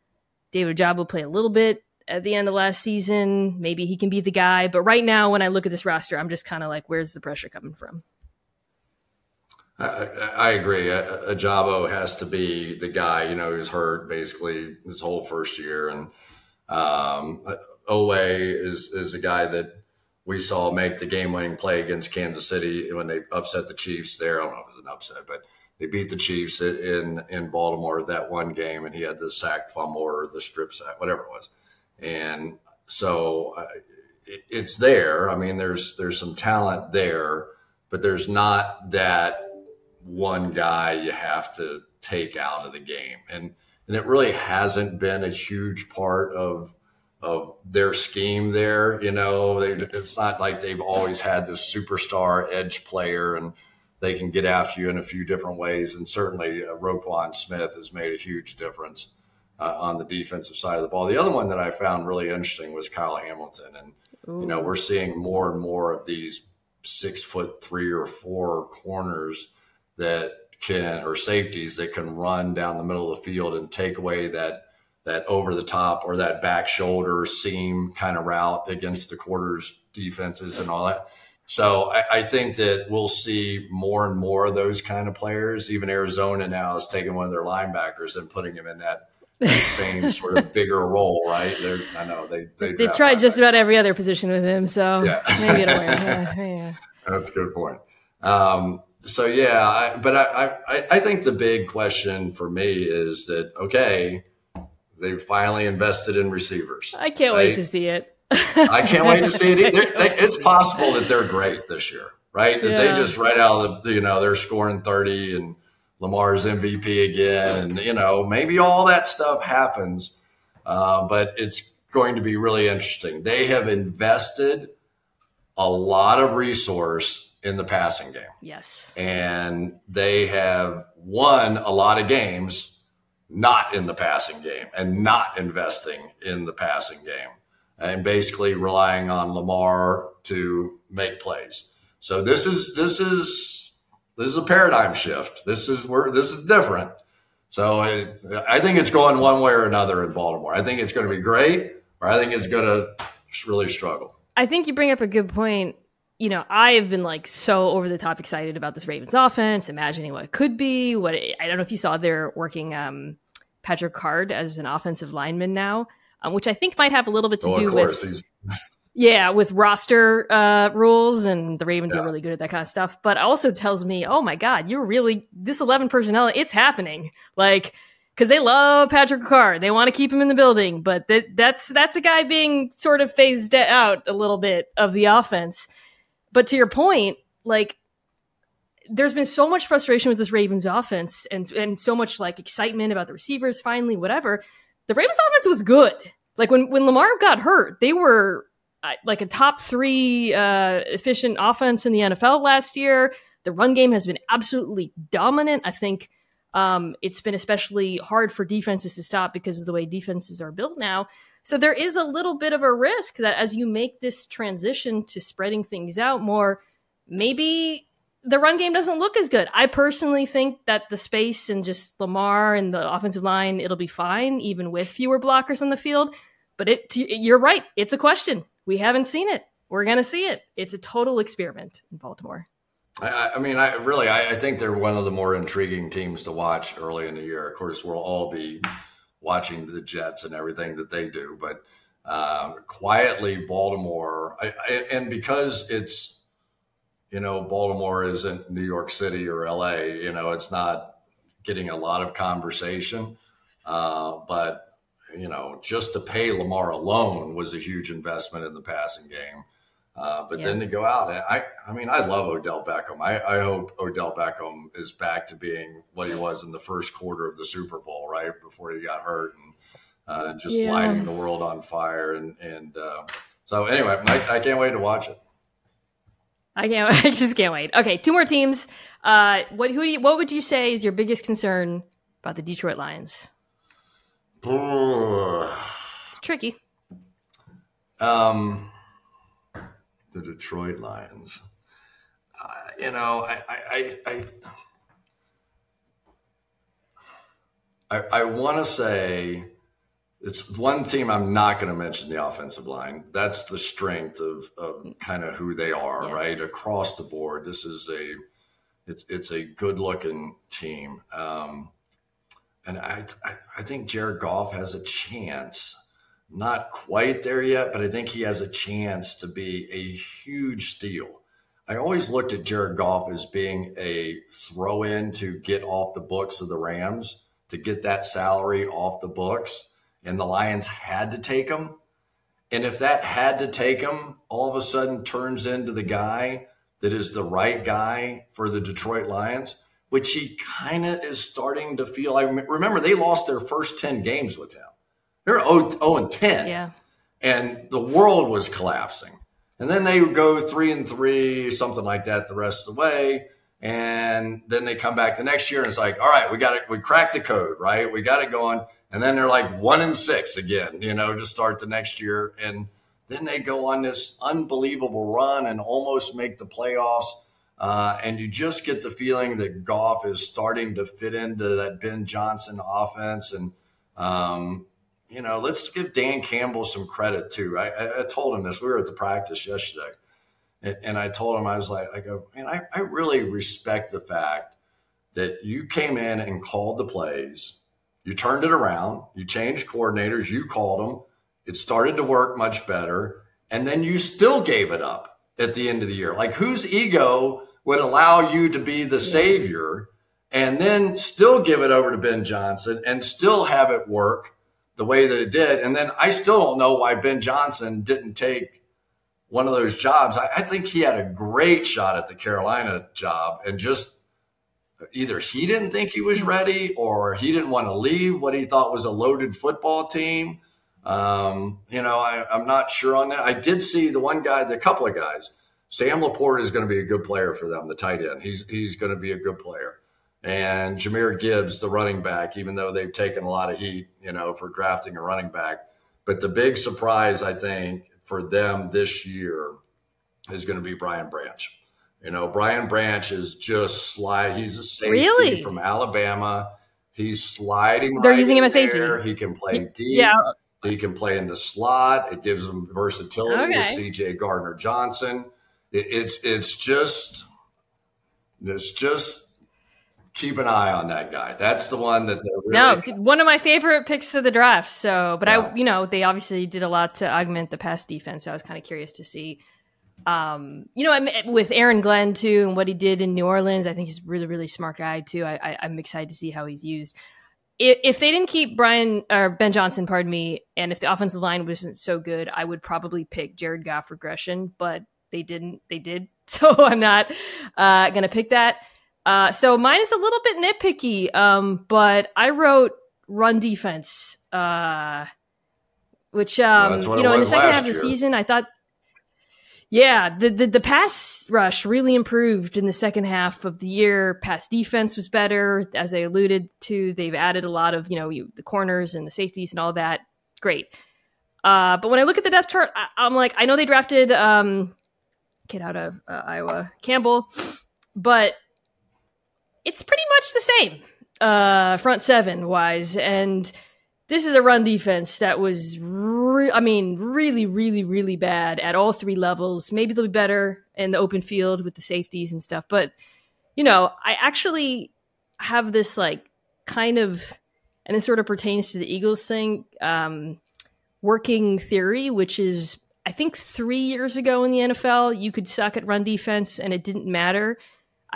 David Ojabo played a little bit at the end of last season. Maybe he can be the guy. But right now, when I look at this roster, I'm just kind of like, where's the pressure coming from? I, I agree. Ajabo has to be the guy. You know, he was hurt basically his whole first year. And um, Owe is is a guy that we saw make the game-winning play against Kansas City when they upset the Chiefs there. I don't know if it was an upset, but they beat the Chiefs in in Baltimore that one game, and he had the sack fumble or the strip sack, whatever it was. And so uh, it, it's there. I mean, there's there's some talent there, but there's not that one guy you have to take out of the game. And and it really hasn't been a huge part of of their scheme there. You know, they, it's not like they've always had this superstar edge player and they can get after you in a few different ways. And certainly uh, Roquan Smith has made a huge difference uh, on the defensive side of the ball. The other one that I found really interesting was Kyle Hamilton. And, Ooh. you know, we're seeing more and more of these six foot three or four corners that can, or safeties that can run down the middle of the field and take away that, that over the top or that back shoulder seam kind of route against the quarters defenses and all that. So I, I think that we'll see more and more of those kind of players. Even Arizona now is taking one of their linebackers and putting him in that, that same sort of bigger role, right? They're, I know they, they they've tried just about every other position with him. So yeah. maybe it'll work. Yeah, yeah. That's a good point. Um, so, yeah, I, but I, I, I think the big question for me is that, okay, they've finally invested in receivers. I can't right? wait to see it. I can't wait to see it. They're, they, it's possible that they're great this year, right? That yeah. they just right out of the, you know, they're scoring thirty and Lamar's M V P again. And, you know, maybe all that stuff happens, uh, but it's going to be really interesting. They have invested a lot of resource in the passing game. Yes. And they have won a lot of games not in the passing game and not investing in the passing game. And basically relying on Lamar to make plays. So this is this is this is a paradigm shift. This is where this is different. So I, I think it's going one way or another in Baltimore. I think it's going to be great, or I think it's going to really struggle. I think you bring up a good point. You know, I have been like so over the top excited about this Ravens offense, imagining what it could be. What it, I don't know if you saw they're working um, Patrick Card as an offensive lineman now, um, which I think might have a little bit to well, do with he's... yeah, with roster uh, rules, and the Ravens yeah. are really good at that kind of stuff. But also tells me, oh my God, you're really this eleven personnel. It's happening, like because they love Patrick Card, they want to keep him in the building, but that, that's that's a guy being sort of phased out a little bit of the offense. But to your point, like there's been so much frustration with this Ravens offense and and so much like excitement about the receivers, finally, whatever. The Ravens offense was good. Like when, when Lamar got hurt, they were uh, like a top three uh, efficient offense in the N F L last year. The run game has been absolutely dominant. I think um, it's been especially hard for defenses to stop because of the way defenses are built now. So there is a little bit of a risk that as you make this transition to spreading things out more, maybe the run game doesn't look as good. I personally think that the space and just Lamar and the offensive line, it'll be fine, even with fewer blockers on the field. But it, you're right. It's a question. We haven't seen it. We're going to see it. It's a total experiment in Baltimore. I, I mean, I really, I, I think they're one of the more intriguing teams to watch early in the year. Of course, we'll all be watching the Jets and everything that they do, but uh, quietly Baltimore, I, I, and because it's, you know, Baltimore isn't New York City or L A, you know, it's not getting a lot of conversation, uh, but, you know, just to pay Lamar alone was a huge investment in the passing game, uh, but yeah. then to go out, I, I mean, I love Odell Beckham. I, I hope Odell Beckham is back to being what he was in the first quarter of the Super Bowl, right before he got hurt, and uh, just yeah. lighting the world on fire. And, and uh, so anyway, I, I can't wait to watch it. I can't, I just can't wait. Okay. Two more teams. Uh, what, who do you, what would you say is your biggest concern about the Detroit Lions? Ooh. It's tricky. Um, the Detroit Lions, uh, you know, I, I, I, I I, I want to say it's one team I'm not going to mention the offensive line. That's the strength of, of kind of who they are, yeah. right? Across the board, this is a it's it's a good-looking team. Um, and I, I I think Jared Goff has a chance. Not quite there yet, but I think he has a chance to be a huge steal. I always looked at Jared Goff as being a throw-in to get off the books of the Rams, to get that salary off the books, and the Lions had to take him. And if that had to take him, all of a sudden turns into the guy that is the right guy for the Detroit Lions, which he kind of is starting to feel. I remember they lost their first ten games with him. They were oh and ten, yeah. and the world was collapsing. And then they would go three and three, something like that the rest of the way. And then they come back the next year and it's like, all right, we got it. We cracked the code, right? We got it going. And then they're like one and six again, you know, to start the next year. And then they go on this unbelievable run and almost make the playoffs. Uh, and you just get the feeling that Goff is starting to fit into that Ben Johnson offense. And, um, you know, let's give Dan Campbell some credit too. I, I, I told him this, we were at the practice yesterday. And I told him, I was like, I go, man, I, I really respect the fact that you came in and called the plays. You turned it around. You changed coordinators. You called them. It started to work much better. And then you still gave it up at the end of the year. Like, whose ego would allow you to be the savior and then still give it over to Ben Johnson and still have it work the way that it did? And then I still don't know why Ben Johnson didn't take one of those jobs. I, I think he had a great shot at the Carolina job, and just either he didn't think he was ready or he didn't want to leave what he thought was a loaded football team. Um, you know, I, I'm not sure on that. I did see the one guy, the couple of guys, Sam Laporte is going to be a good player for them, the tight end. He's, he's going to be a good player. And Jahmyr Gibbs, the running back, even though they've taken a lot of heat, you know, for drafting a running back. But the big surprise, I think, for them this year is going to be Brian Branch. You know, Brian Branch is just slide. He's a safety really? from Alabama. He's sliding. They're right using him as safety. He can play deep. Yeah. He can play in the slot. It gives him versatility okay. with C J. Gardner-Johnson. It, it's it's just it's just keep an eye on that guy. That's the one that they're really no one of my favorite picks of the draft. So, but yeah. I you know they obviously did a lot to augment the pass defense. So I was kind of curious to see. Um, you know, I'm with Aaron Glenn too, and what he did in New Orleans. I think he's a really, really smart guy too. I, I, I'm excited to see how he's used. If, if they didn't keep Brian or Ben Johnson, pardon me, and if the offensive line wasn't so good, I would probably pick Jared Goff regression, but they didn't. They did, so I'm not uh, gonna pick that. Uh, so mine is a little bit nitpicky, um, but I wrote run defense, uh, which um, well, you know, in the second half of the season, I thought. Yeah, the, the the pass rush really improved in the second half of the year. Pass defense was better. As I alluded to, they've added a lot of, you know, you, the corners and the safeties and all that. Great. Uh, but when I look at the depth chart, I, I'm like, I know they drafted um, kid out of uh, Iowa, Campbell, but it's pretty much the same uh, front seven wise. And this is a run defense that was, re- I mean, really, really, really bad at all three levels. Maybe they'll be better in the open field with the safeties and stuff. But, you know, I actually have this like kind of, and it sort of pertains to the Eagles thing, um, working theory, which is I think three years ago in the N F L, you could suck at run defense and it didn't matter.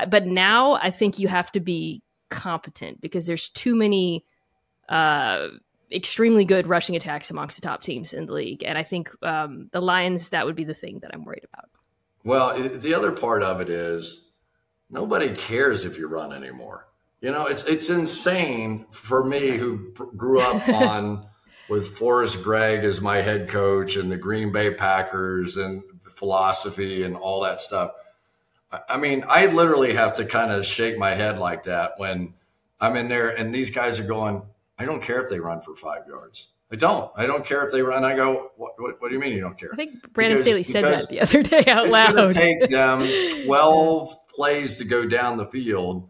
But now I think you have to be competent because there's too many uh extremely good rushing attacks amongst the top teams in the league. And I think um, the Lions, that would be the thing that I'm worried about. Well, the other part of it is nobody cares if you run anymore. You know, it's it's insane for me who grew up on with Forrest Gregg as my head coach and the Green Bay Packers and philosophy and all that stuff. I mean, I literally have to kind of shake my head like that when I'm in there and these guys are going, I don't care if they run for five yards. I don't. I don't care if they run. I go, what, what, what do you mean you don't care? I think Brandon because, Staley said that the other day out it's loud. It's going to take them twelve plays to go down the field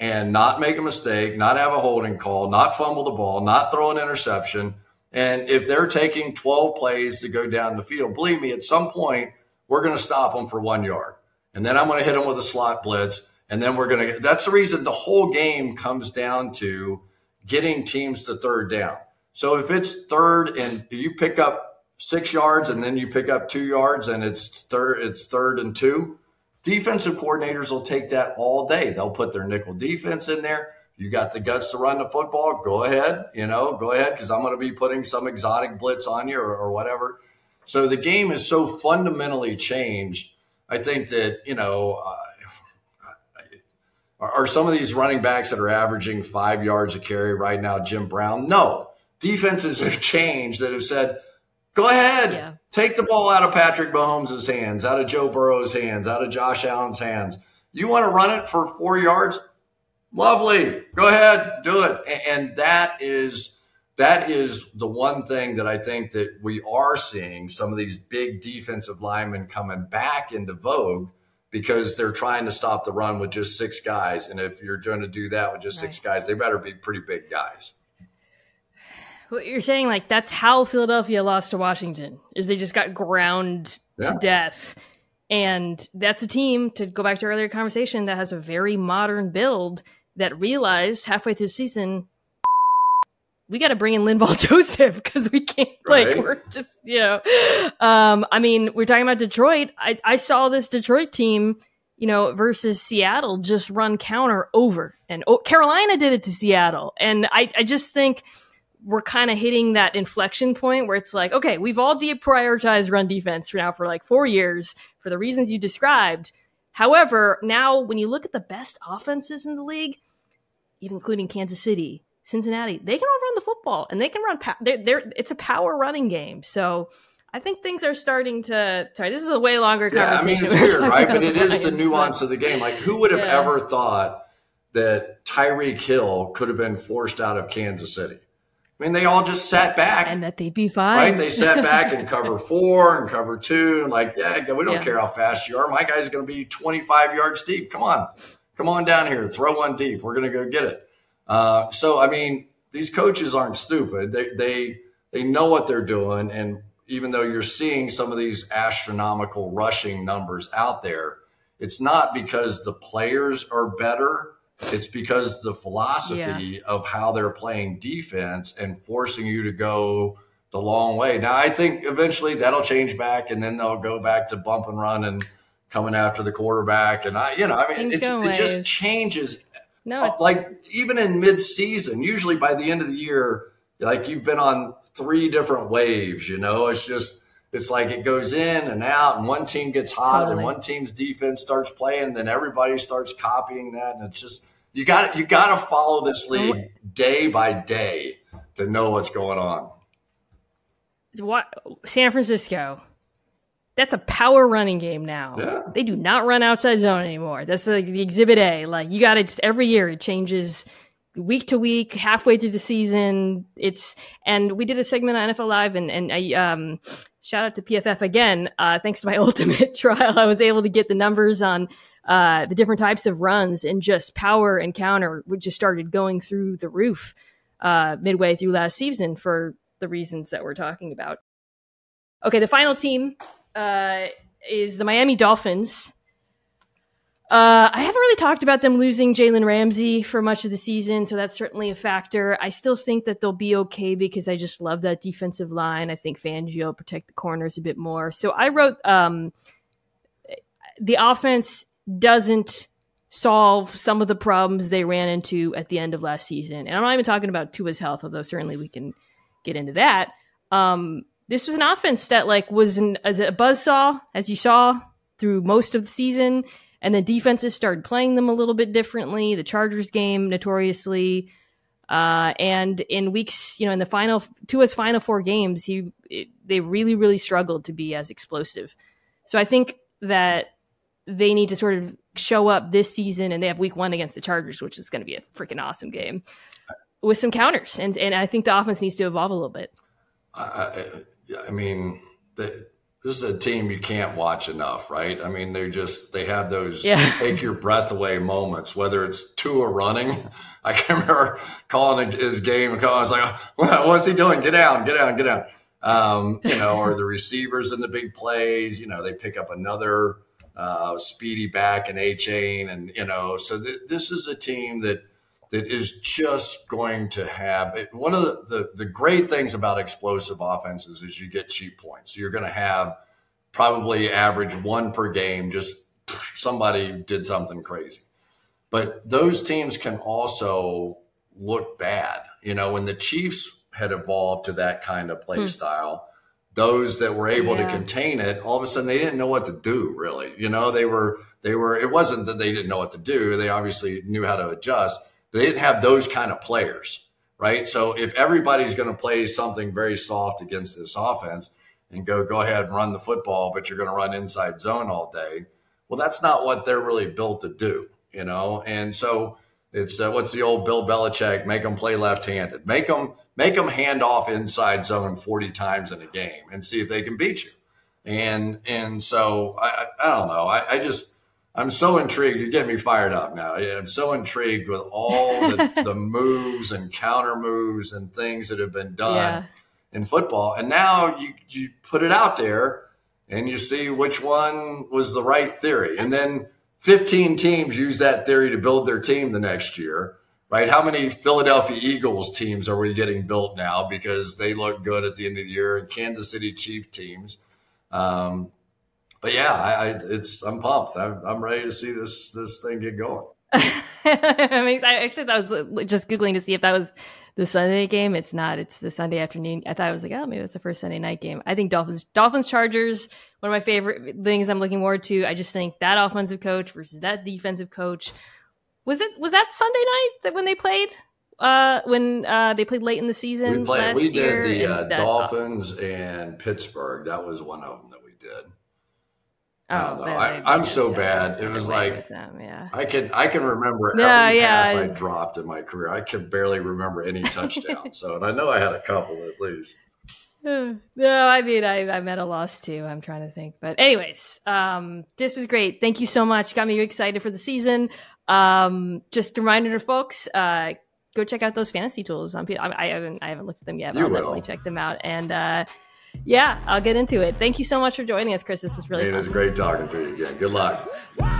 and not make a mistake, not have a holding call, not fumble the ball, not throw an interception. And if they're taking twelve plays to go down the field, believe me, at some point, we're going to stop them for one yard. And then I'm going to hit them with a slot blitz. And then we're going to – that's the reason the whole game comes down to – getting teams to third down. So if it's third and you pick up six yards and then you pick up two yards and it's third, it's third and two, defensive coordinators will take that all day. They'll put their nickel defense in there. You got the guts to run the football, go ahead, you know, go ahead because I'm going to be putting some exotic blitz on you or, or whatever. So the game is so fundamentally changed. I think that, you know, uh, Are some of these running backs that are averaging five yards a carry right now, Jim Brown? No. Defenses have changed that have said, go ahead, yeah. take the ball out of Patrick Mahomes' hands, out of Joe Burrow's hands, out of Josh Allen's hands. You want to run it for four yards? Lovely. Go ahead, do it. And that is that is the one thing that I think that we are seeing some of these big defensive linemen coming back into vogue. Because they're trying to stop the run with just six guys. And if you're going to do that with just right. six guys, they better be pretty big guys. What you're saying, like, that's how Philadelphia lost to Washington, is they just got ground yeah. to death. And that's a team, to go back to our earlier conversation, that has a very modern build that realized halfway through the season, we got to bring in Linval Joseph because we can't, like, right. we're just, you know. Um, I mean, we're talking about Detroit. I, I saw this Detroit team, you know, versus Seattle just run counter over. And oh, Carolina did it to Seattle. And I, I just think we're kind of hitting that inflection point where it's like, okay, we've all deprioritized run defense for now for like four years for the reasons you described. However, now when you look at the best offenses in the league, even including Kansas City, Cincinnati, they can all run the football and they can run. Pa- they're, they're, it's a power running game. So I think things are starting to. Sorry, this is a way longer conversation. Yeah, I mean, it's weird, right? But it is the nuance of the game. Like, who would have yeah. ever thought that Tyreek Hill could have been forced out of Kansas City? I mean, they all just sat back. And that they'd be fine. Right? They sat back in cover four and cover two and like, yeah, we don't yeah. care how fast you are. My guy's going to be twenty-five yards deep. Come on. Come on down here. Throw one deep. We're going to go get it. Uh, so, I mean, these coaches aren't stupid. They, they, they know what they're doing. And even though you're seeing some of these astronomical rushing numbers out there, it's not because the players are better. It's because the philosophy yeah. of how they're playing defense and forcing you to go the long way. Now, I think eventually that'll change back, and then they'll go back to bump and run and coming after the quarterback. And I, you know, I mean, it, it just changes. No, it's like even in midseason, usually by the end of the year, like you've been on three different waves. You know, it's just it's like it goes in and out, and one team gets hot, totally. and one team's defense starts playing, and then everybody starts copying that, and it's just. You got you got to follow this league day by day to know what's going on. What San Francisco? That's a power running game now. Yeah. They do not run outside zone anymore. That's like the exhibit A. Like you got to just every year it changes week to week, halfway through the season. It's and we did a segment on N F L Live, and and I um, shout out to P F F again. Uh, thanks to my ultimate trial, I was able to get the numbers on. Uh, the different types of runs and just power and counter which just started going through the roof uh, midway through last season for the reasons that we're talking about. Okay, the final team uh, is the Miami Dolphins. Uh, I haven't really talked about them losing Jalen Ramsey for much of the season, so that's certainly a factor. I still think that they'll be okay because I just love that defensive line. I think Fangio will protect the corners a bit more. So I wrote um, the offense doesn't solve some of the problems they ran into at the end of last season. And I'm not even talking about Tua's health, although certainly we can get into that. Um, this was an offense that like was an, as a buzzsaw, as you saw through most of the season. And the defenses started playing them a little bit differently. The Chargers game notoriously. Uh, and in weeks, you know, in the final, Tua's final four games, he, it, they really, really struggled to be as explosive. So I think that, they need to sort of show up this season, and they have week one against the Chargers, which is going to be a freaking awesome game with some counters. And and I think the offense needs to evolve a little bit. I, I mean, the, this is a team you can't watch enough, right? I mean, they're just, they have those yeah. take your breath away moments, whether it's Tua running. I can remember calling his game and calling, I was like, what's he doing? Get down, get down, get down. Um, you know, or the receivers in the big plays, you know, they pick up another, Uh, speedy back and A-chain. And, you know, so th- this is a team that that is just going to have it. One of the, the, the great things about explosive offenses is you get cheap points. You're going to have probably average one per game, just somebody did something crazy. But those teams can also look bad. You know, when the Chiefs had evolved to that kind of play hmm. style, those that were able yeah. to contain it, all of a sudden they didn't know what to do really. You know, they were, they were, it wasn't that they didn't know what to do. They obviously knew how to adjust. They didn't have those kind of players, right? So if everybody's going to play something very soft against this offense and go, go ahead and run the football, but you're going to run inside zone all day. Well, that's not what they're really built to do, you know? And so it's uh, what's the old Bill Belichick, make them play left-handed, make them, Make them hand off inside zone forty times in a game and see if they can beat you. And and so I, I don't know. I, I just I'm so intrigued. You're getting me fired up now. I'm so intrigued with all the, the moves and counter moves and things that have been done yeah. in football. And now you you put it out there and you see which one was the right theory. And then fifteen teams use that theory to build their team the next year. Right? How many Philadelphia Eagles teams are we getting built now because they look good at the end of the year, and Kansas City Chiefs teams? Um, but yeah, I, I, it's I'm pumped. I'm, I'm ready to see this this thing get going. I mean, I actually thought I was just googling to see if that was the Sunday game. It's not. It's the Sunday afternoon. I thought I was like, oh, maybe it's the first Sunday night game. I think Dolphins Dolphins Chargers. One of my favorite things I'm looking forward to. I just think that offensive coach versus that defensive coach. Was it was that Sunday night that when they played? Uh, when uh, they played late in the season we played, last we year? We did the uh, Dolphins and Pittsburgh. That was one of them that we did. Oh, I don't know. They, I, I'm so bad. It was like them, yeah. I can I can remember every yeah, yeah, pass was... I dropped in my career. I can barely remember any touchdowns. So, and I know I had a couple at least. No, I mean, I, I'm at a loss too. I'm trying to think. But anyways, um, this was great. Thank you so much. Got me excited for the season. Um, just a reminder to folks, uh, go check out those fantasy tools. I, I haven't I haven't looked at them yet, but you I'll will. definitely check them out. And uh, yeah, I'll get into it. Thank you so much for joining us, Chris. This is really fun. It was great talking to you again. Good luck.